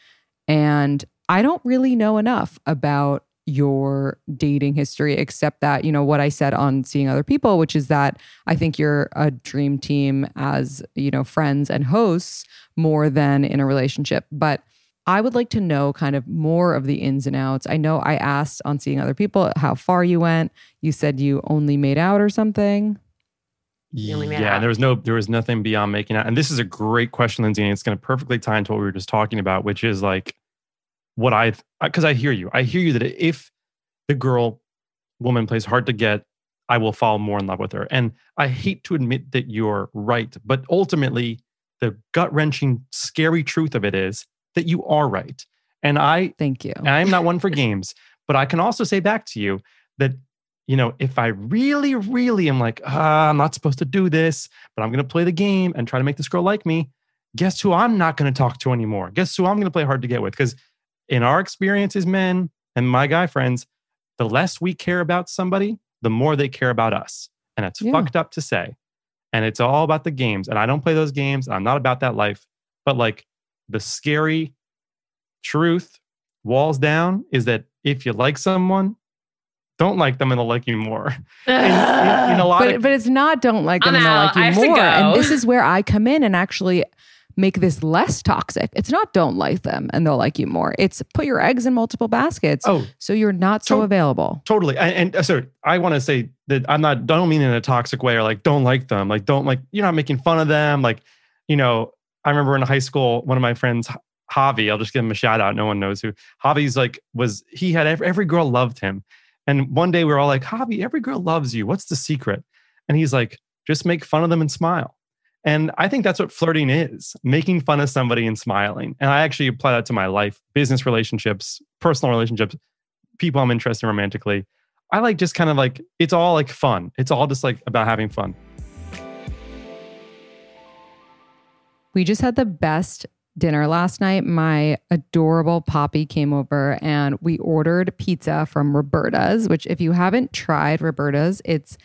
And I don't really know enough about your dating history, except that, you know, what I said on Seeing Other People, which is that I think you're a dream team as, you know, friends and hosts more than in a relationship. But I would like to know kind of more of the ins and outs. I know I asked on Seeing Other People how far you went. You said you only made out or something. Yeah, and there was no, there was nothing beyond making out. And this is a great question, Lindsay, and it's going to perfectly tie into what we were just talking about, which is like what I, because I hear you. I hear you that if the girl, woman plays hard to get, I will fall more in love with her. And I hate to admit that you're right, but ultimately the gut-wrenching, scary truth of it is that you are right. And I... Thank you. And I'm not one for games, but I can also say back to you that, you know, if I really, really am like, ah, I'm not supposed to do this, but I'm going to play the game and try to make this girl like me, guess who I'm not going to talk to anymore? Guess who I'm going to play hard to get with? Because in our experience as men and my guy friends, the less we care about somebody, the more they care about us. And it's yeah. fucked up to say. And it's all about the games. And I don't play those games. I'm not about that life. But like the scary truth, walls down, is that if you like someone, don't like them and they'll like you more. in, in, in a lot but, of, but it's not don't like them I'm and out. they'll like you more. And this is where I come in and actually make this less toxic. It's not don't like them and they'll like you more. It's put your eggs in multiple baskets oh, so you're not so to- available. Totally. And, and so I want to say that I'm not, I don't mean in a toxic way or like don't like them. Like don't like, you're not making fun of them. Like, you know, I remember in high school, one of my friends, Javi, I'll just give him a shout out. No one knows who. Javi's like, was, he had, every, every girl loved him. And one day we were all like, Javi, every girl loves you. What's the secret? And he's like, just make fun of them and smile. And I think that's what flirting is, making fun of somebody and smiling. And I actually apply that to my life, business relationships, personal relationships, people I'm interested in romantically. I like just kind of like, it's all like fun. It's all just like about having fun. We just had the best dinner last night. My adorable Poppy came over and we ordered pizza from Roberta's, which if you haven't tried Roberta's, it's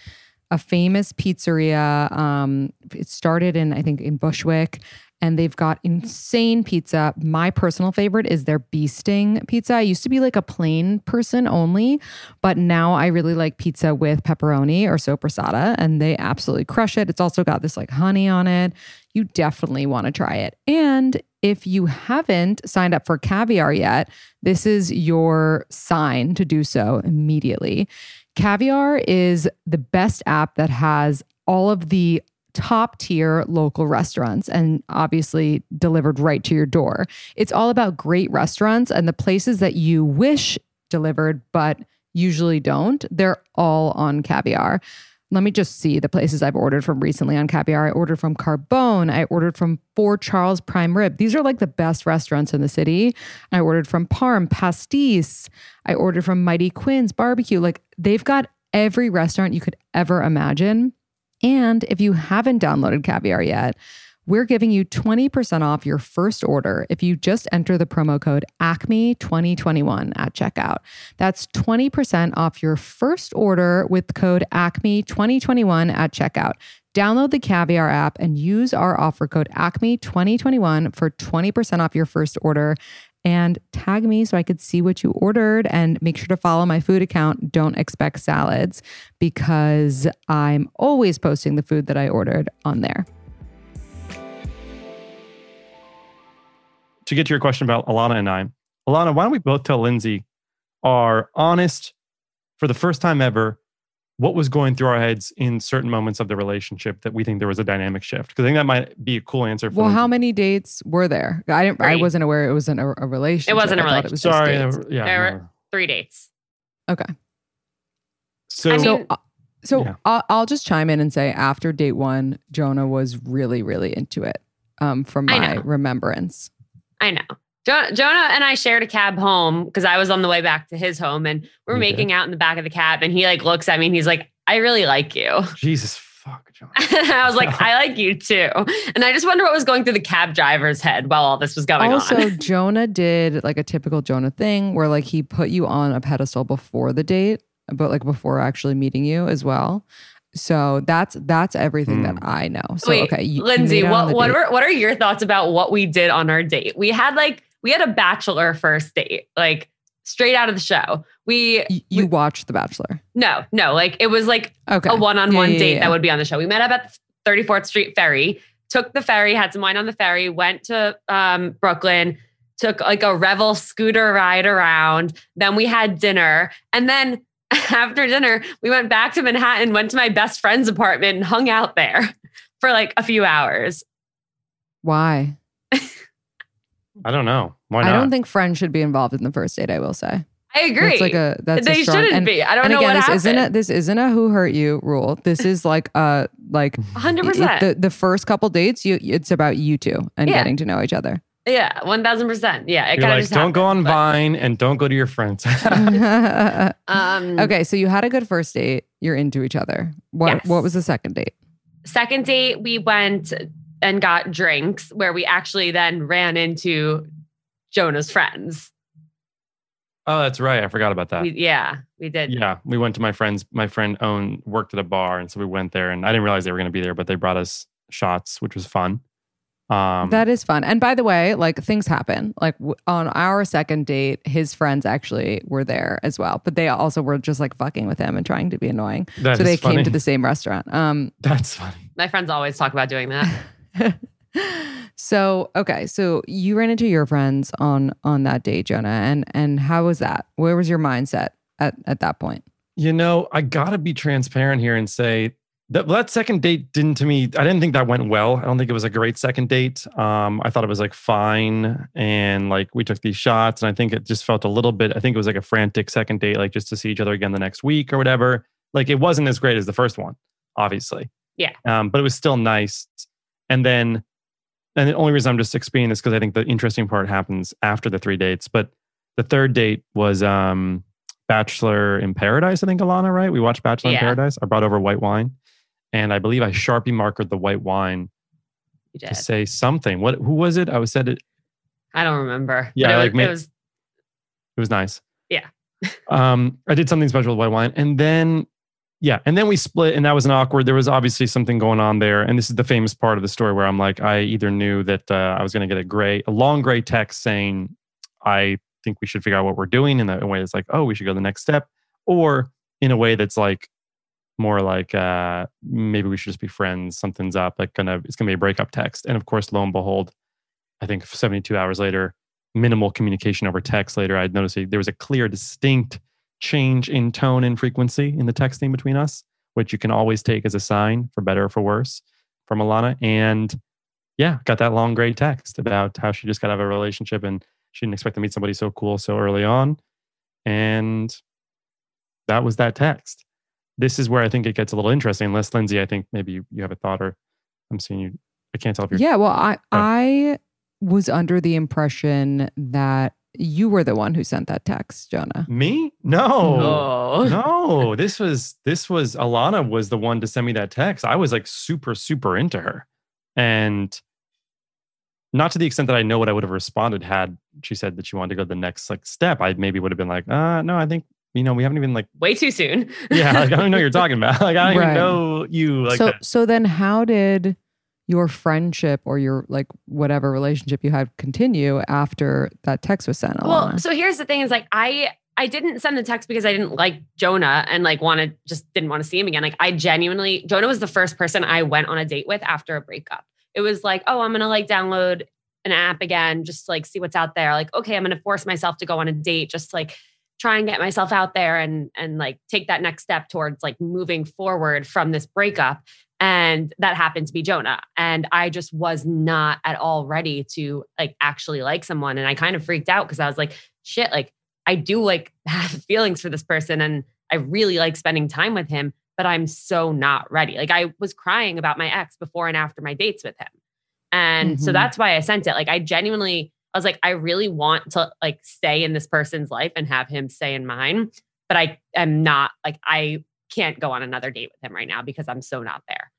a famous pizzeria. Um, it started in, I think, in Bushwick, and they've got insane pizza. My personal favorite is their bee sting pizza. I used to be like a plain person only, but now I really like pizza with pepperoni or soppressata, and they absolutely crush it. It's also got this like honey on it. You definitely want to try it. And if you haven't signed up for Caviar yet, this is your sign to do so immediately. Caviar is the best app that has all of the top tier local restaurants and obviously delivered right to your door. It's all about great restaurants and the places that you wish delivered, but usually don't. They're all on Caviar. Let me just see the places I've ordered from recently on Caviar. I ordered from Carbone. I ordered from Four Charles Prime Rib. These are like the best restaurants in the city. I ordered from Parm, Pastis. I ordered from Mighty Quinn's Barbecue. Like they've got every restaurant you could ever imagine. And if you haven't downloaded Caviar yet, we're giving you twenty percent off your first order if you just enter the promo code A C M E twenty twenty-one at checkout. That's twenty percent off your first order with code A C M E twenty twenty-one at checkout. Download the Caviar app and use our offer code A C M E twenty twenty-one for twenty percent off your first order. And tag me so I could see what you ordered, and make sure to follow my food account, Don't Expect Salads, because I'm always posting the food that I ordered on there. To get to your question about Ilana and I, Ilana, why don't we both tell Lindsay our honest, for the first time ever, what was going through our heads in certain moments of the relationship that we think there was a dynamic shift? Because I think that might be a cool answer. For well, Lindsay. How many dates were there? I didn't. Three. I wasn't aware it was an, a, a relationship. It wasn't a relationship. It was Sorry, there were, yeah, there were no. three dates. Okay. So, I mean, so, uh, so yeah. I'll, I'll just chime in and say after date one, Jonah was really, really into it. um, from my I remembrance. I know. Jo- Jonah and I shared a cab home because I was on the way back to his home, and we're you making did. out in the back of the cab, and he like looks at me and he's like, I really like you. Jesus fuck, Jonah. I was like, I like you too. And I just wonder what was going through the cab driver's head while all this was going also, on. Also, Jonah did like a typical Jonah thing where like he put you on a pedestal before the date, but like before actually meeting you as well. So that's that's everything mm. that I know. So Wait, okay, you, Lindsay, you what what are, what are your thoughts about what we did on our date? We had like we had a Bachelor first date, like straight out of the show. We y- you we, watched The Bachelor? No, no, like it was like okay. a one-on-one yeah, yeah, date yeah. that would be on the show. We met up at the thirty-fourth Street Ferry, took the ferry, had some wine on the ferry, went to um, Brooklyn, took like a Revel scooter ride around. Then we had dinner, and then. After dinner, we went back to Manhattan, went to my best friend's apartment and hung out there for like a few hours. Why? I don't know. Why not? I don't think friends should be involved in the first date, I will say. I agree. It's like a, that's they a strong, shouldn't and, be. I don't and know again, what this happened. Isn't a, this isn't a who hurt you rule. This is like a, like one hundred percent. The, the first couple dates, you it's about you two and yeah. getting to know each other. Yeah, one thousand percent. Yeah, it You're like, just don't happened, go on but. Vine and don't go to your friends. um, okay, so you had a good first date. You're into each other. What yes. What was the second date? Second date, we went and got drinks where we actually then ran into Jonah's friends. Oh, that's right. I forgot about that. We, yeah, we did. Yeah, we went to my friend's. My friend owned, worked at a bar, and so we went there. And I didn't realize they were going to be there, but they brought us shots, which was fun. Um, that is fun. And by the way, like things happen. Like w- on our second date, his friends actually were there as well, but they also were just like fucking with him and trying to be annoying. So they funny. came to the same restaurant. Um, That's funny. My friends always talk about doing that. So, okay. So you ran into your friends on, on that date, Jonah. And, and how was that? Where was your mindset at, at that point? You know, I gotta be transparent here and say That, that second date didn't to me, I didn't think that went well. I don't think it was a great second date. Um, I thought it was like fine. And like we took these shots and I think it just felt a little bit, I think it was like a frantic second date, like just to see each other again the next week or whatever. Like it wasn't as great as the first one, obviously. Yeah. Um, but it was still nice. And then, and the only reason I'm just explaining this because I think the interesting part happens after the three dates. But the third date was um, Bachelor in Paradise, I think, Ilana, right? We watched Bachelor yeah. in Paradise. I brought over white wine. And I believe I Sharpie markered the white wine to say something. What? Who was it? I was said it. I don't remember. Yeah, it, like, was, made, it was. It was nice. Yeah. um, I did something special with white wine, and then yeah, and then we split, and that was an awkward. There was obviously something going on there, and this is the famous part of the story where I'm like, I either knew that uh, I was going to get a gray, a long gray text saying, I think we should figure out what we're doing, in a way that's like, oh, we should go to the next step, or in a way that's like. More like uh, maybe we should just be friends. Something's up. Like gonna, it's gonna be a breakup text. And of course, lo and behold, I think seventy-two hours later, minimal communication over text. Later, I'd noticed there was a clear, distinct change in tone and frequency in the texting between us, which you can always take as a sign for better or for worse from Ilana. And yeah, got that long grade text about how she just got out of a relationship and she didn't expect to meet somebody so cool so early on. And that was that text. This is where I think it gets a little interesting. Unless Lindsay, I think maybe you, you have a thought, or I'm seeing you. I can't tell if you're. Yeah, well, I oh. I was under the impression that you were the one who sent that text, Jonah. Me? No, no, no. This was this was Ilana was the one to send me that text. I was like super super into her, and not to the extent that I know what I would have responded had she said that she wanted to go to the next like step. I maybe would have been like, uh, no, I think. You know, we haven't even like... Way too soon. yeah, like I don't even know what you're talking about. Like I don't right. even know you like so, that. So then how did your friendship or your like whatever relationship you had continue after that text was sent? Well, Ilana? So here's the thing is like I I didn't send the text because I didn't like Jonah and like wanted, just didn't want to see him again. Like I genuinely... Jonah was the first person I went on a date with after a breakup. It was like, oh, I'm going to like download an app again, just to, like see what's out there. Like, okay, I'm going to force myself to go on a date, just like... try and get myself out there and and like take that next step towards like moving forward from this breakup. And that happened to be Jonah. And I just was not at all ready to like actually like someone. And I kind of freaked out because I was like, shit, like I do like have feelings for this person and I really like spending time with him, but I'm so not ready. Like I was crying about my ex before and after my dates with him. And mm-hmm. so that's why I sent it. Like, I genuinely, I was like, I really want to like stay in this person's life and have him stay in mine, but I am not like, I can't go on another date with him right now because I'm so not there.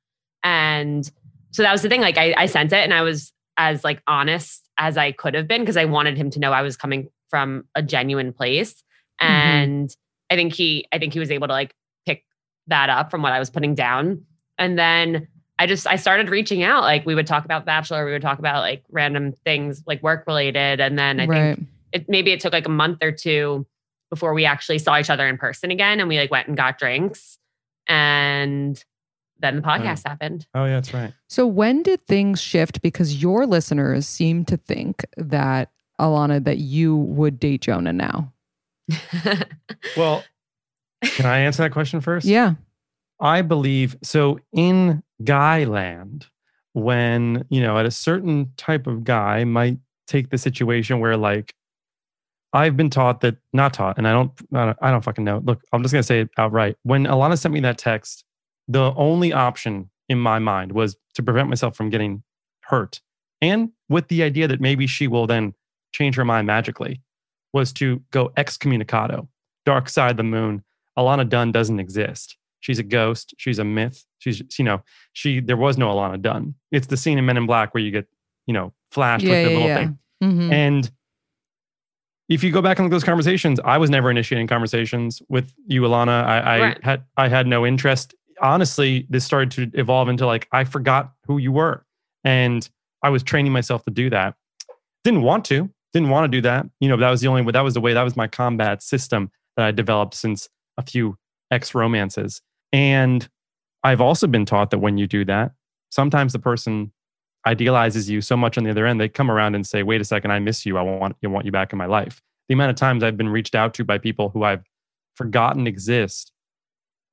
And so that was the thing. Like I, I sent it and I was as like honest as I could have been because I wanted him to know I was coming from a genuine place. And mm-hmm. I think he, I think he was able to like pick that up from what I was putting down. And then I just, I started reaching out. Like we would talk about Bachelor, we would talk about like random things like work related. And then I right. think it, maybe it took like a month or two before we actually saw each other in person again. And we like went and got drinks and then the podcast oh. happened. Oh yeah, that's right. So when did things shift? Because your listeners seem to think that Ilana, that you would date Jonah now. Well, can I answer that question first? Yeah. I believe, so in guy land, when, you know, at a certain type of guy might take the situation where like, I've been taught that, not taught, and I don't, I don't, I don't fucking know. Look, I'm just going to say it outright. When Ilana sent me that text, the only option in my mind was to prevent myself from getting hurt. And with the idea that maybe she will then change her mind magically, was to go excommunicado, dark side of the moon. Ilana Dunn doesn't exist. She's a ghost. She's a myth. She's, you know, she, there was no Ilana Dunn. It's the scene in Men in Black where you get, you know, flashed yeah, with the yeah, little yeah. thing. Mm-hmm. And if you go back and look at those conversations, I was never initiating conversations with you, Ilana. I, I right. had, I had no interest. Honestly, this started to evolve into like, I forgot who you were. And I was training myself to do that. Didn't want to. Didn't want to do that. You know, that was the only way, that was the way, that was my combat system that I developed since a few ex-romances. And I've also been taught that when you do that, sometimes the person idealizes you so much on the other end, they come around and say, wait a second, I miss you. I want, I want you back in my life. The amount of times I've been reached out to by people who I've forgotten exist,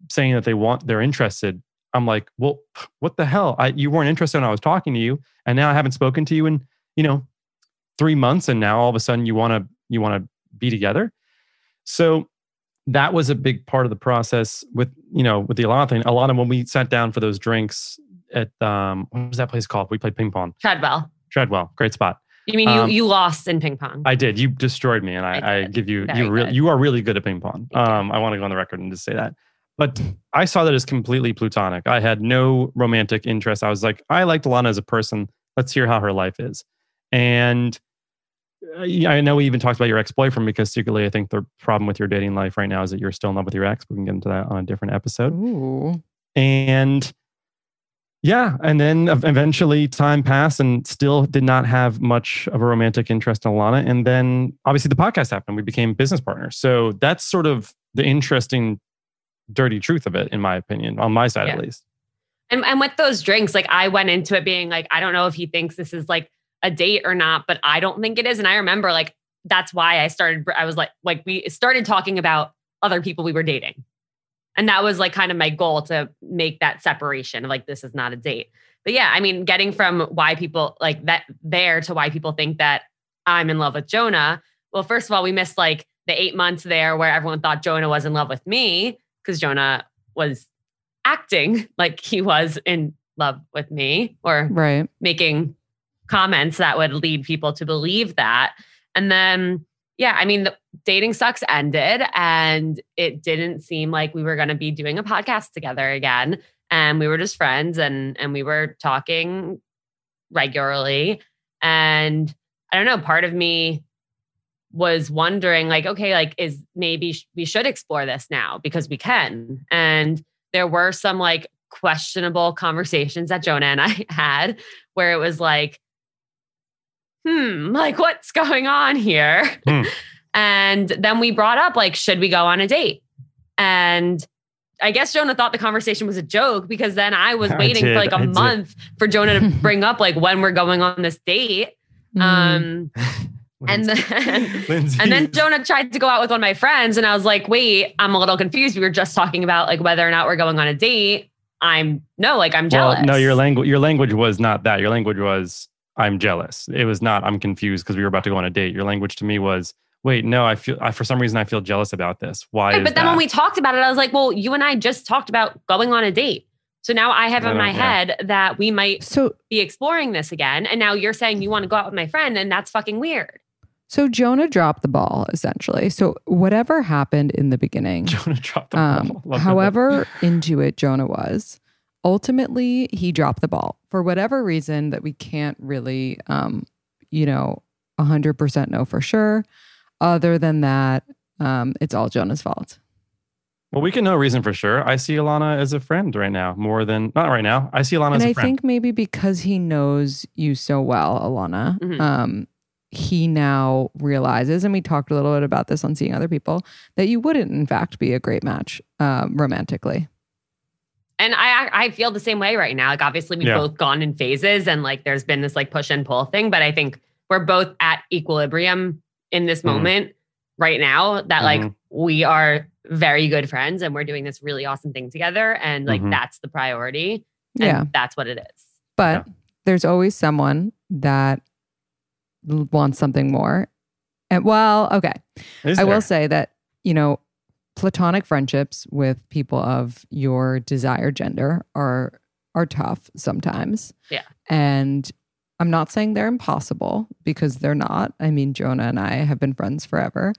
saying that they want, they're interested. I'm like, well, what the hell? I, you weren't interested when I was talking to you. And now I haven't spoken to you in, you know, three months and now all of a sudden you want to you want to be together. So that was a big part of the process with, you know, with the Ilana thing. Ilana, when we sat down for those drinks at um what was that place called? We played ping pong. Treadwell. Treadwell, great spot. You mean um, you you lost in ping pong? I did. You destroyed me, and I, I, I give you Very you re- you are really good at ping pong. Um, I want to go on the record and just say that. But I saw that as completely platonic. I had no romantic interest. I was like, I liked Ilana as a person. Let's hear how her life is, and. I know we even talked about your ex-boyfriend because secretly I think the problem with your dating life right now is that you're still in love with your ex. We can get into that on a different episode. Ooh. And yeah, and then eventually time passed and still did not have much of a romantic interest in Ilana. And then obviously the podcast happened. We became business partners. So that's sort of the interesting, dirty truth of it, in my opinion, on my side yeah. at least. And, and with those drinks, like I went into it being like, I don't know if he thinks this is like a date or not, but I don't think it is. And I remember like, that's why I started, I was like, like we started talking about other people we were dating. And that was like kind of my goal to make that separation of like, this is not a date. But yeah, I mean, getting from why people like that there to why people think that I'm in love with Jonah. Well, first of all, we missed like the eight months there where everyone thought Jonah was in love with me because Jonah was acting like he was in love with me or right. making comments that would lead people to believe that. And then, yeah, I mean, the Dating Sucks ended and it didn't seem like we were going to be doing a podcast together again. And we were just friends and, and we were talking regularly. And I don't know, part of me was wondering like, okay, like is maybe sh- we should explore this now because we can. And there were some like questionable conversations that Jonah and I had where it was like, hmm, like what's going on here? Mm. And then we brought up like, should we go on a date? And I guess Jonah thought the conversation was a joke because then I was waiting I did, for like a I month did. for Jonah to bring up like when we're going on this date. Mm. Um, and then, and then Jonah tried to go out with one of my friends and I was like, wait, I'm a little confused. We were just talking about like whether or not we're going on a date. I'm no, like I'm jealous. Well, no, your language, your language was not that. Your language was, I'm jealous. It was not, I'm confused because we were about to go on a date. Your language to me was, wait, no, I feel, I, for some reason, I feel jealous about this. Why? Right, is but then that? When we talked about it, I was like, well, you and I just talked about going on a date. So now I have I in my yeah. head that we might so, be exploring this again. And now you're saying you want to go out with my friend, and that's fucking weird. So Jonah dropped the ball, essentially. So whatever happened in the beginning, Jonah dropped the um, ball. However into it Jonah was, ultimately he dropped the ball for whatever reason that we can't really, um, you know, one hundred percent know for sure. Other than that, um, it's all Jonah's fault. Well, we can know reason for sure. I see Ilana as a friend right now, more than, not right now. I see Ilana and as a I friend. And I think maybe because he knows you so well, Ilana, mm-hmm. um, he now realizes, and we talked a little bit about this on Seeing Other People, that you wouldn't, in fact, be a great match um, romantically. And I I feel the same way right now. Like, obviously, we've yeah. both gone in phases, and like there's been this like push and pull thing, but I think we're both at equilibrium in this mm-hmm. moment right now that mm-hmm. like we are very good friends and we're doing this really awesome thing together. And like, mm-hmm. that's the priority. And yeah. that's what it is. But yeah. there's always someone that wants something more. And well, okay. Is I there? will say that, you know, platonic friendships with people of your desired gender are are tough sometimes. Yeah. And I'm not saying they're impossible, because they're not. I mean, Jonah and I have been friends forever.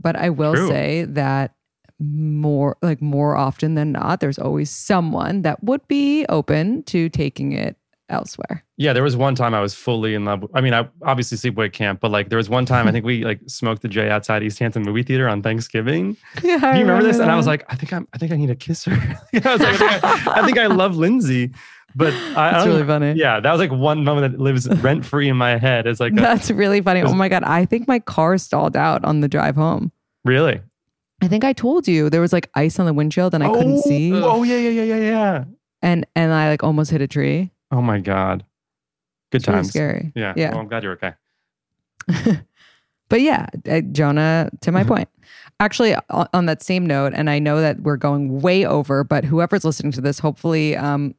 But I will True. say that more like more often than not, there's always someone that would be open to taking it elsewhere. Yeah, there was one time I was fully in love. I mean, I obviously sleepaway camp, but like there was one time I think we like smoked the J outside East Hampton movie theater on Thanksgiving. Yeah, do you remember, remember this? That. And I was like, I think I'm, I think I need to kiss her. I was like, I think I, I think I love Lindsay. But I, that's I really funny. Yeah, that was like one moment that lives rent free in my head. It's like a, that's really funny. Was, oh my god, I think my car stalled out on the drive home. Really? I think I told you there was like ice on the windshield and I oh, couldn't see. Oh yeah, yeah, yeah, yeah, yeah. And and I like almost hit a tree. Oh my god, good it's times. Really scary. Yeah. Yeah. Well, I'm glad you're okay. But yeah, Jonah, to my point. Actually, on that same note, and I know that we're going way over, but whoever's listening to this, hopefully, um,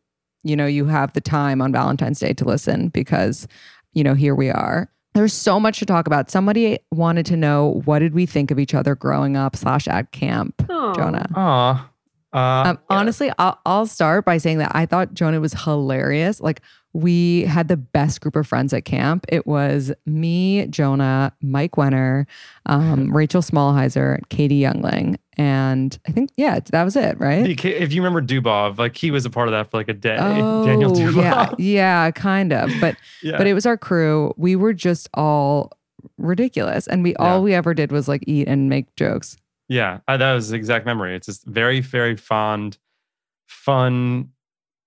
you know, you have the time on Valentine's Day to listen, because, you know, here we are. There's so much to talk about. Somebody wanted to know, what did we think of each other growing up slash at camp, Aww. Jonah? Aww. Uh, um, honestly, yeah. I'll, I'll start by saying that I thought Jonah was hilarious. Like, we had the best group of friends at camp. It was me, Jonah, Mike Wenner, um, mm-hmm. Rachel Smallheiser, Katie Youngling. And I think, yeah, that was it, right? If you remember Dubov, like he was a part of that for like a day. Oh, Daniel Dubov. Yeah, yeah, kind of. But yeah. but it was our crew. We were just all ridiculous. And we yeah. all we ever did was like eat and make jokes. Yeah, I, that was the exact memory. It's just very, very fond, fun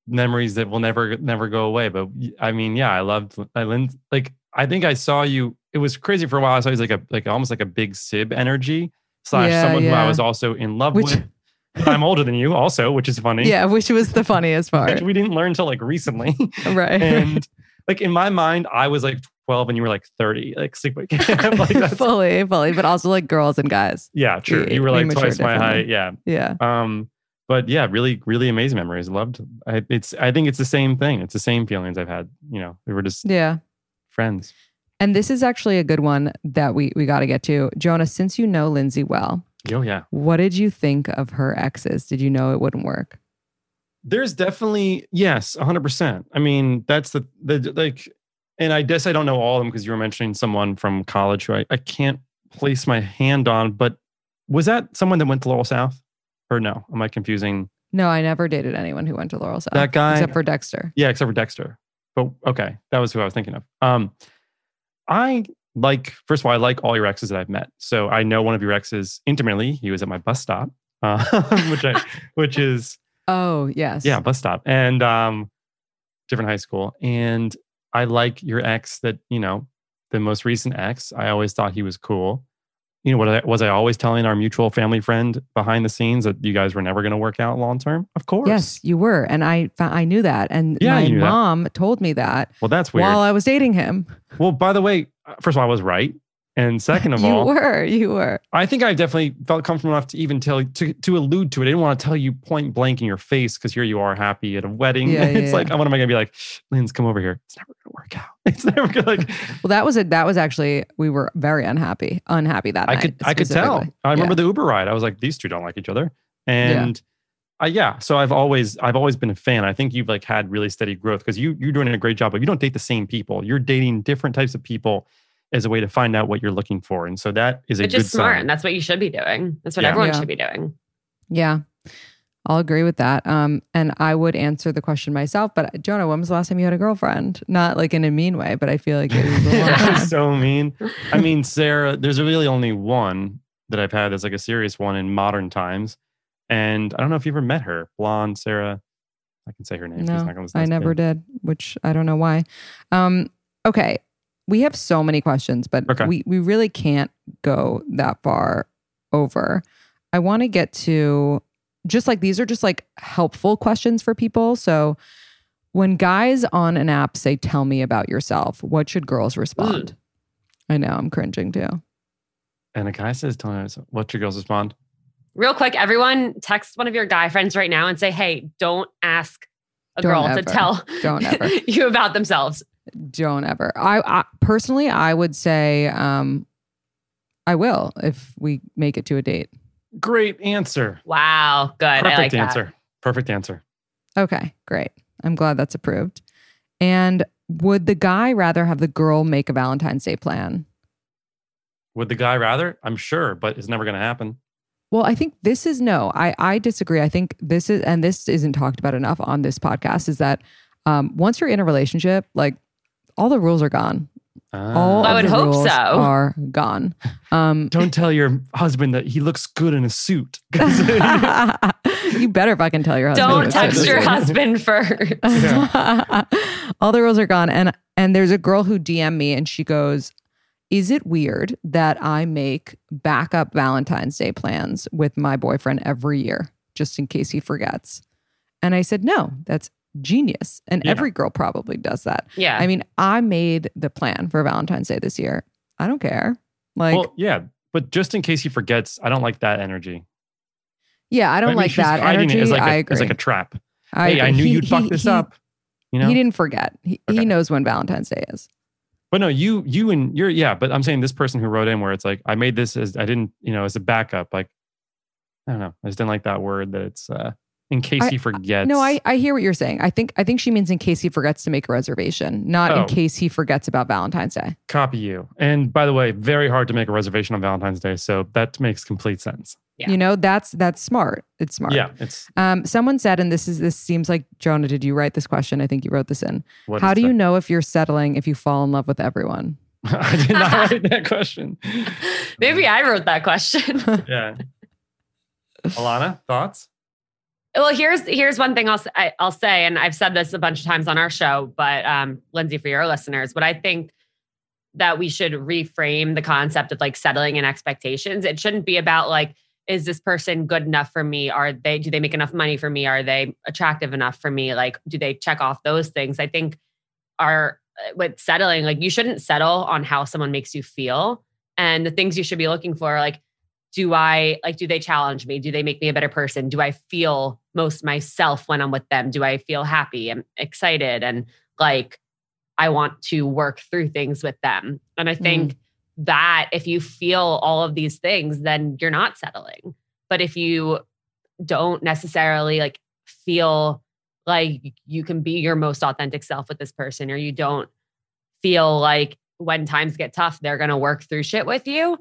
memories that will never, never go away. But I mean, yeah, I loved, I like, I think I saw you, it was crazy for a while. I saw you like a, like almost like a big sib energy slash yeah, someone yeah. who I was also in love which, with. I'm older than you also, which is funny. Yeah, which was the funniest part. Which we didn't learn until like recently. Right. And like in my mind, I was like twelve and you were like thirty. Like sleepaway camp. Like that's, fully, fully. But also like girls and guys. Yeah, true. We, you were like we twice my height. Yeah. Yeah. Um, But yeah, really, really amazing memories. Loved. I, it's. I think it's the same thing. It's the same feelings I've had. You know, we were just yeah friends. And this is actually a good one that we we got to get to, Jonah. Since you know Lindsay well, oh yeah, what did you think of her exes? Did you know it wouldn't work? There's definitely yes, one hundred percent. I mean, that's the the like, and I guess I don't know all of them because you were mentioning someone from college who I, I can't place my hand on. But was that someone that went to Laurel South? Or no? Am I confusing? No, I never dated anyone who went to Laurel South. That guy? Except for Dexter. Yeah, except for Dexter. But okay, that was who I was thinking of. Um, I like, first of all, I like all your exes that I've met. So I know one of your exes intimately. He was at my bus stop, uh, which I, which is... Oh, yes. Yeah, bus stop. And um, different high school. And I like your ex that, you know, the most recent ex, I always thought he was cool. You know, what I, was I always telling our mutual family friend behind the scenes that you guys were never going to work out long term? Of course. Yes, you were. And I I knew that. And yeah, my mom that. told me that. Well, that's weird. While I was dating him. Well, by the way, first of all, I was right. And second of you all. You were, you were. I think I definitely felt comfortable enough to even tell, to, to allude to it. I didn't want to tell you point blank in your face because here you are happy at a wedding. Yeah, it's yeah, like, yeah. What am I going to be like, Linz, come over here. It's never going to work out. It's never going to like. Well, that was it. That was actually, we were very unhappy, unhappy that I night. Could, I could tell. I remember yeah. the Uber ride. I was like, these two don't like each other. And Uh, yeah. So I've always, I've always been a fan. I think you've like had really steady growth because you, you're doing a great job, but you don't date the same people. You're dating different types of people as a way to find out what you're looking for. And so that is a good sign. Which is smart. And that's what you should be doing. That's what yeah. everyone yeah. should be doing. Yeah. I'll agree with that. Um, and I would answer the question myself, but Jonah, when was the last time you had a girlfriend? Not like in a mean way, but I feel like it was a lot. She's so mean. I mean, Sarah, there's really only one that I've had that's like a serious one in modern times. And I don't know if you ever met her. Blonde, Sarah. I can say her name. No, not I never kid. did, which I don't know why. Um, okay. We have so many questions, but okay. we, we really can't go that far over. I want to get to just like, these are just like helpful questions for people. So when guys on an app say, tell me about yourself, what should girls respond? Mm. I know, I'm cringing too. And a guy says, tell me, what should girls respond? Real quick, everyone text one of your guy friends right now and say, hey, don't ask a don't girl ever. to tell don't ever. you about themselves. Don't ever. I, I personally, I would say um, I will if we make it to a date. Great answer. Wow. Good. Perfect I like answer. That. Perfect answer. Okay, great. I'm glad that's approved. And would the guy rather have the girl make a Valentine's Day plan? Would the guy rather? I'm sure, but it's never going to happen. Well, I think this is no, I, I disagree. I think this is, and this isn't talked about enough on this podcast, is that um, once you're in a relationship, like all the rules are gone. Uh, all I would the hope rules so. are gone. Um, Don't tell your husband that he looks good in a suit. You better fucking tell your husband. Don't text your husband first. Yeah. All the rules are gone. And, and there's a girl who D M'd me and she goes, is it weird that I make backup Valentine's Day plans with my boyfriend every year, just in case he forgets? And I said, no, that's genius. And yeah. every girl probably does that. Yeah. I mean, I made the plan for Valentine's Day this year. I don't care. Like, well, yeah, but just in case he forgets, I don't like that energy. Yeah, I don't I mean, like that energy. It's like, I a, agree. It's like a trap. I hey, agree. I knew he, you'd he, fuck this he, up. You know? He didn't forget. He, okay. he knows when Valentine's Day is. But no, you, you and you're, yeah, but I'm saying this person who wrote in where it's like, I made this as, I didn't, you know, as a backup, like, I don't know. I just didn't like that word that it's, uh, in case I, he forgets. No, I, I hear what you're saying. I think, I think she means in case he forgets to make a reservation, not oh. in case he forgets about Valentine's Day. Copy you. And by the way, very hard to make a reservation on Valentine's Day. So that makes complete sense. Yeah. You know, that's, that's smart. It's smart. Yeah. It's, um, someone said, and this is, this seems like, Jonah, did you write this question? I think you wrote this in. How do that? you know if you're settling, if you fall in love with everyone? I did not write that question. Maybe I wrote that question. Yeah. Ilana, thoughts? Well, here's, here's one thing I'll, I, I'll say, and I've said this a bunch of times on our show, but, um, Lindsay, for your listeners, what I think that we should reframe the concept of like settling and expectations. It shouldn't be about like, is this person good enough for me? Are they, do they make enough money for me? Are they attractive enough for me? Like, do they check off those things? I think are with settling, like you shouldn't settle on how someone makes you feel. And the things you should be looking for, are like, do I, like, do they challenge me? Do they make me a better person? Do I feel most myself when I'm with them? Do I feel happy and excited? And like, I want to work through things with them. And I think mm. that if you feel all of these things, then you're not settling. But if you don't necessarily like feel like you can be your most authentic self with this person, or you don't feel like when times get tough, they're going to work through shit with you,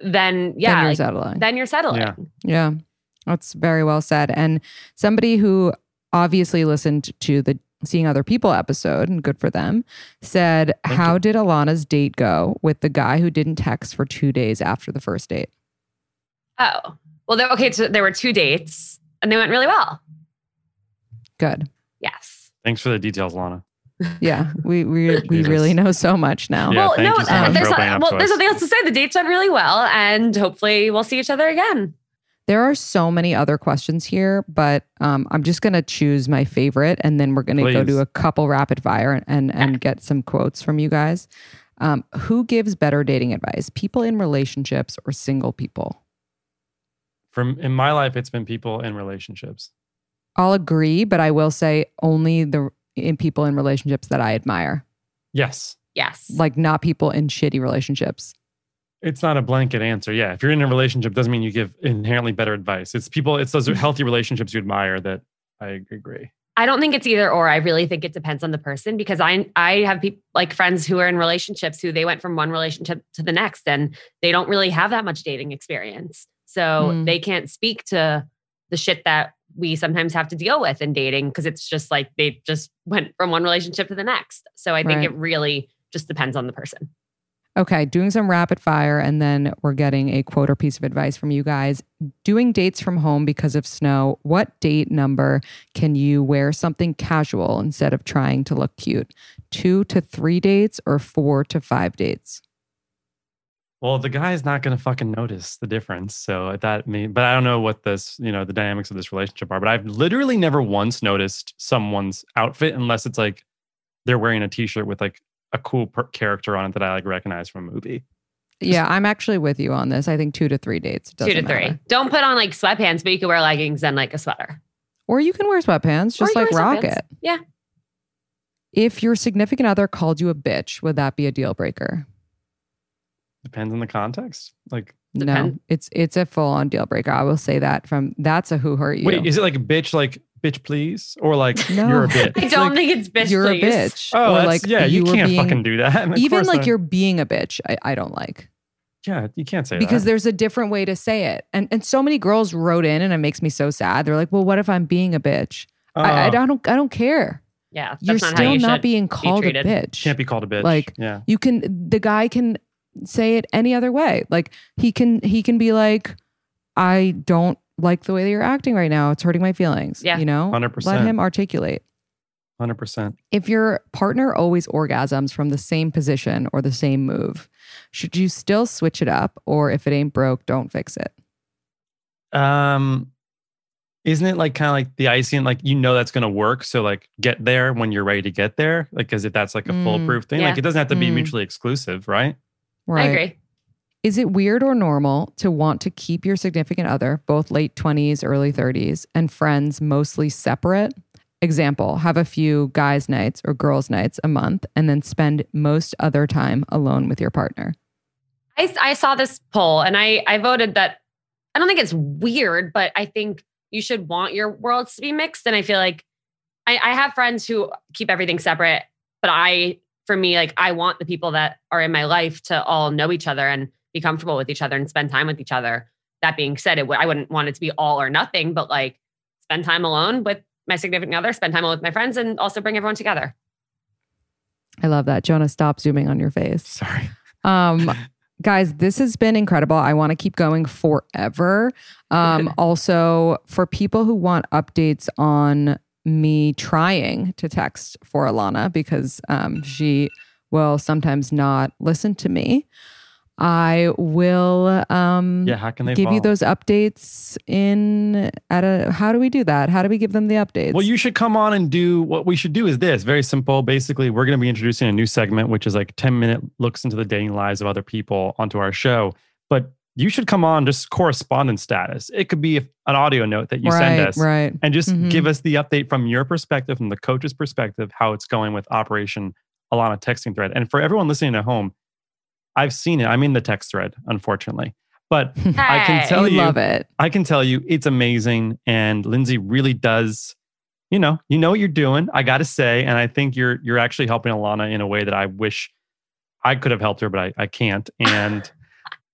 then yeah, then you're like, settling. Then you're settling. Yeah. yeah, that's very well said. And somebody who obviously listened to the Seeing Other People episode, and good for them, said, Thank how you. did Ilana's date go with the guy who didn't text for two days after the first date? Oh, well, there, okay. So there were two dates and they went really well. Good. Yes. Thanks for the details, Ilana. Yeah, we we, we really know so much now. Yeah, well, no, so um, there's, not, well there's nothing else to say. The dates went really well and hopefully we'll see each other again. There are so many other questions here, but um, I'm just going to choose my favorite and then we're going to go to a couple rapid fire and, and, yeah. and get some quotes from you guys. Um, who gives better dating advice? People in relationships or single people? From in my life, it's been people in relationships. I'll agree, but I will say only the in people in relationships that I admire. Yes. Yes. Like not people in shitty relationships. It's not a blanket answer. Yeah. If you're in a relationship, doesn't mean you give inherently better advice. It's people, it's those healthy relationships you admire that I agree. I don't think it's either or. I really think it depends on the person, because I I have people like friends who are in relationships who they went from one relationship to the next and they don't really have that much dating experience. So mm. they can't speak to the shit that we sometimes have to deal with in dating, because it's just like they just went from one relationship to the next. So I think right. it really just depends on the person. Okay, doing some rapid fire, and then we're getting a quote or piece of advice from you guys. Doing dates from home because of snow, what date number can you wear something casual instead of trying to look cute? Two to three dates or four to five dates? Well, the guy's not going to fucking notice the difference. So I thought, me, but I don't know what this, you know, the dynamics of this relationship are, but I've literally never once noticed someone's outfit unless it's like they're wearing a t-shirt with like a cool per- character on it that I like recognize from a movie. Yeah, I'm actually with you on this. I think two to three dates. Two to matter. Three. Don't put on like sweatpants, but you can wear leggings and like a sweater. Or you can wear sweatpants, just like Rocket. Yeah. If your significant other called you a bitch, would that be a deal breaker? Depends on the context. Like Depend- no, it's it's a full on deal breaker. I will say that from that's a who hurt you. Wait, is it like bitch like? Bitch, please, or like no. you're a bitch. I don't like, think it's bitch. You're please. a bitch. Oh, or like yeah, you, you can't being, fucking do that. I mean, even like not. You're being a bitch. I, I don't like. Yeah, you can't say because that because there's a different way to say it. And and so many girls wrote in, and it makes me so sad. They're like, well, what if I'm being a bitch? Uh, I, I don't. I don't care. Yeah, you're not still you not being called be a bitch. Can't be called a bitch. Like yeah. you can. The guy can say it any other way. Like he can. He can be like, I don't like the way that you're acting right now. It's hurting my feelings. Yeah. You know, one hundred percent. Let him articulate. one hundred percent. If your partner always orgasms from the same position or the same move, should you still switch it up? Or if it ain't broke, don't fix it. Um, isn't it like kind of like the icing, like, you know, that's going to work. So like get there when you're ready to get there. Like, cause if that's like a mm, foolproof thing, yeah. like it doesn't have to mm. be mutually exclusive. Right. Right. I agree. Is it weird or normal to want to keep your significant other, both late twenties, early thirties, and friends mostly separate? Example, have a few guys' nights or girls' nights a month and then spend most other time alone with your partner. I, I saw this poll and I, I voted that I don't think it's weird, but I think you should want your worlds to be mixed. And I feel like I, I have friends who keep everything separate, but I, for me, like I want the people that are in my life to all know each other and be comfortable with each other and spend time with each other. That being said, it w- I wouldn't want it to be all or nothing, but like spend time alone with my significant other, spend time alone with my friends, and also bring everyone together. I love that. Jonah, stop zooming on your face. Sorry. Um, guys, this has been incredible. I want to keep going forever. Um, also, for people who want updates on me trying to text for Ilana, because um, she will sometimes not listen to me, I will um, yeah, how can they give follow? you those updates in at a, how do we do that? How do we give them the updates? Well, you should come on and do what we should do is this very simple. Basically, we're going to be introducing a new segment, which is like ten minute looks into the dating lives of other people onto our show. But you should come on just correspondence status. It could be an audio note that you right, send us right. and just mm-hmm. give us the update from your perspective, from the coach's perspective, how it's going with Operation Ilana texting thread. And for everyone listening at home, I've seen it. I'm in the text thread, unfortunately. But hey, I can tell you, love it. I can tell you it's amazing. And Lindsay really does, you know, you know what you're doing, I got to say. And I think you're you're actually helping Ilana in a way that I wish I could have helped her, but I, I can't. And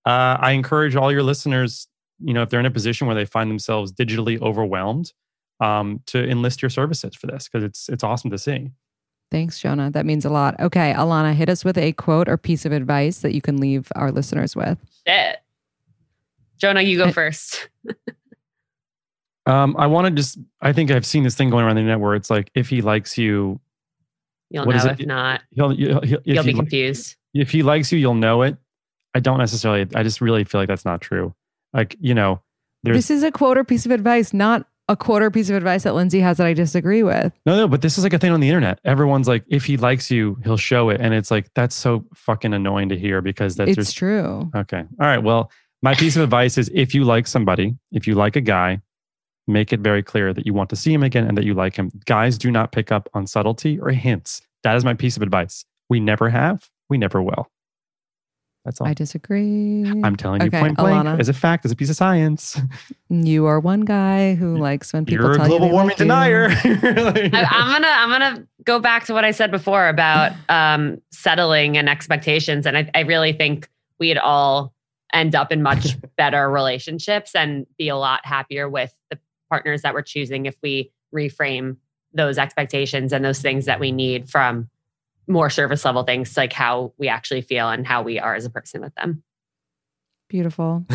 uh, I encourage all your listeners, you know, if they're in a position where they find themselves digitally overwhelmed, um, to enlist your services for this, because it's it's awesome to see. Thanks, Jonah. That means a lot. Okay, Ilana, hit us with a quote or piece of advice that you can leave our listeners with. Shit. Jonah, you go first. um, I want to just, I think I've seen this thing going around the internet where it's like, if he likes you, you'll know. If not, he'll, he'll, he'll, if you'll be confused. If he likes you, you'll know it. I don't necessarily, I just really feel like that's not true. Like, you know, there's... This is a quote or piece of advice, not a quarter piece of advice that Lindsay has that I disagree with. No, no, but this is like a thing on the internet. Everyone's like, if he likes you, he'll show it. And it's like, that's so fucking annoying to hear because that's it's just true. Okay. All right. Well, my piece of advice is if you like somebody, if you like a guy, make it very clear that you want to see him again and that you like him. Guys do not pick up on subtlety or hints. That is my piece of advice. We never have, we never will. That's all. I disagree. I'm telling okay, you point blank, Ilana, as a fact, as a piece of science. You are one guy who likes when people You're tell you You're a global warming like denier. I, I'm gonna, I'm gonna go back to what I said before about um, settling and expectations, and I, I really think we'd all end up in much better relationships and be a lot happier with the partners that we're choosing if we reframe those expectations and those things that we need from more service level things, like how we actually feel and how we are as a person with them. Beautiful.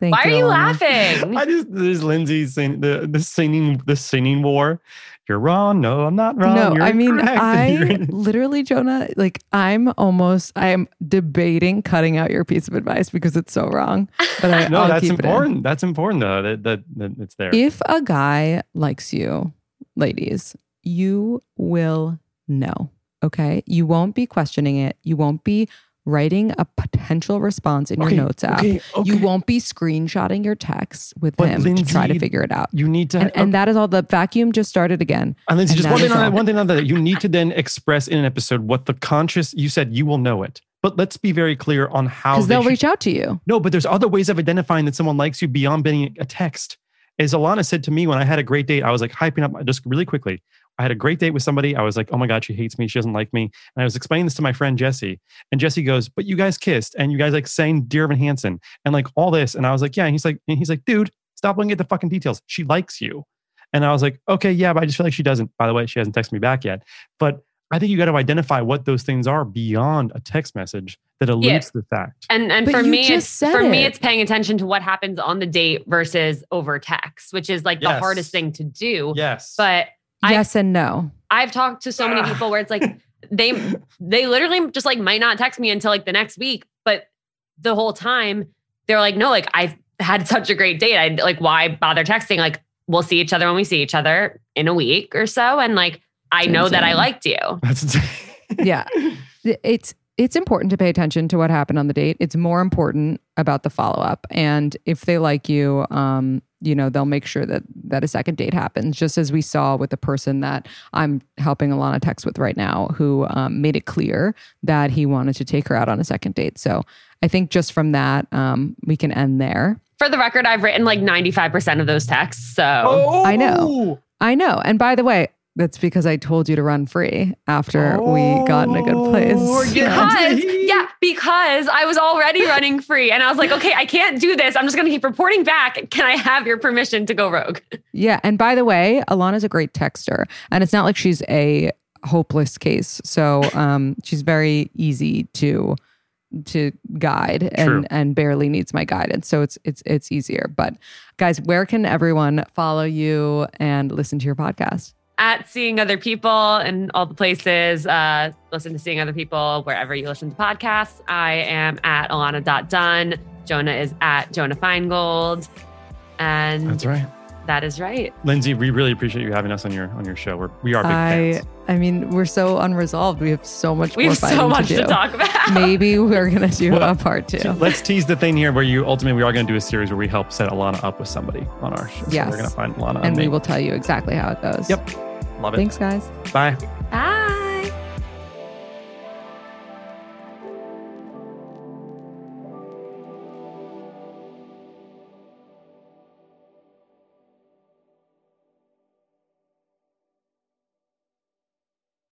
Thank Why you, are you Ilana. laughing? I just, there's Lindsay sing, the, the singing, the singing war. You're wrong. No, I'm not wrong. No, You're I mean, correct. I literally, Jonah, like I'm almost, I'm debating cutting out your piece of advice because it's so wrong. But I, no, I'll that's important. That's important though. That, that, that it's there. If a guy likes you, ladies, you will know. Okay. You won't be questioning it. You won't be writing a potential response in okay, your notes app. Okay, okay. You won't be screenshotting your texts with but him Lindsay, to try to figure it out. You need to, and, okay. and that is all. The vacuum just started again. And Lindsay, and just one thing, on, one thing on that. You need to then express in an episode what the conscious. You said you will know it, but let's be very clear on how. Because they they'll should, reach out to you. No, but there's other ways of identifying that someone likes you beyond being a text. As Ilana said to me when I had a great date, I was like hyping up just really quickly. I had a great date with somebody. I was like, oh my God, she hates me. She doesn't like me. And I was explaining this to my friend, Jesse. And Jesse goes, but you guys kissed and you guys like sang Dear Evan Hansen and like all this. And I was like, yeah. And he's like, and he's like, dude, stop looking at the fucking details. She likes you. And I was like, okay, yeah, but I just feel like she doesn't. By the way, she hasn't texted me back yet. But I think you got to identify what those things are beyond a text message that alludes yeah. to the fact. And and but for me, it's, for it. me, it's paying attention to what happens on the date versus over text, which is like yes. the hardest thing to do. Yes. But yes I've, and no. I've talked to so many people where it's like they they literally just like might not text me until like the next week, but the whole time they're like, no, like I've had such a great date. I like why bother texting? Like we'll see each other when we see each other in a week or so, and like I That's know insane. that I liked you. That's insane. Yeah, it's it's important to pay attention to what happened on the date. It's more important about the follow up, and if they like you, um. you know, they'll make sure that, that a second date happens, just as we saw with the person that I'm helping Ilana text with right now, who um, made it clear that he wanted to take her out on a second date. So I think just from that, um, we can end there. For the record, I've written like ninety-five percent of those texts. So oh! I know, I know. And by the way, that's because I told you to run free after oh, we got in a good place. Because, yeah, because I was already running free. And I was like, okay, I can't do this. I'm just going to keep reporting back. Can I have your permission to go rogue? Yeah. And by the way, Ilana's a great texter. And it's not like she's a hopeless case. So um, she's very easy to to guide and, True. and barely needs my guidance. So it's it's it's easier. But guys, where can everyone follow you and listen to your podcast? At Seeing Other People and all the places. Uh, listen to Seeing Other People wherever you listen to podcasts. I am at Ilana dot Dunn. Jonah is at Jonah Feingold. And that's right. That is right. Lindsay, we really appreciate you having us on your on your show. We're, we are big I, fans. I mean, we're so unresolved. We have so much. We have more so much to, to talk about. Maybe we're gonna do well, a part two. Let's tease the thing here, where you ultimately we are gonna do a series where we help set Ilana up with somebody on our show. Yes, so we're gonna find Ilana, and, and we will tell you exactly how it goes. Yep, love it. Thanks, guys. Bye. Bye.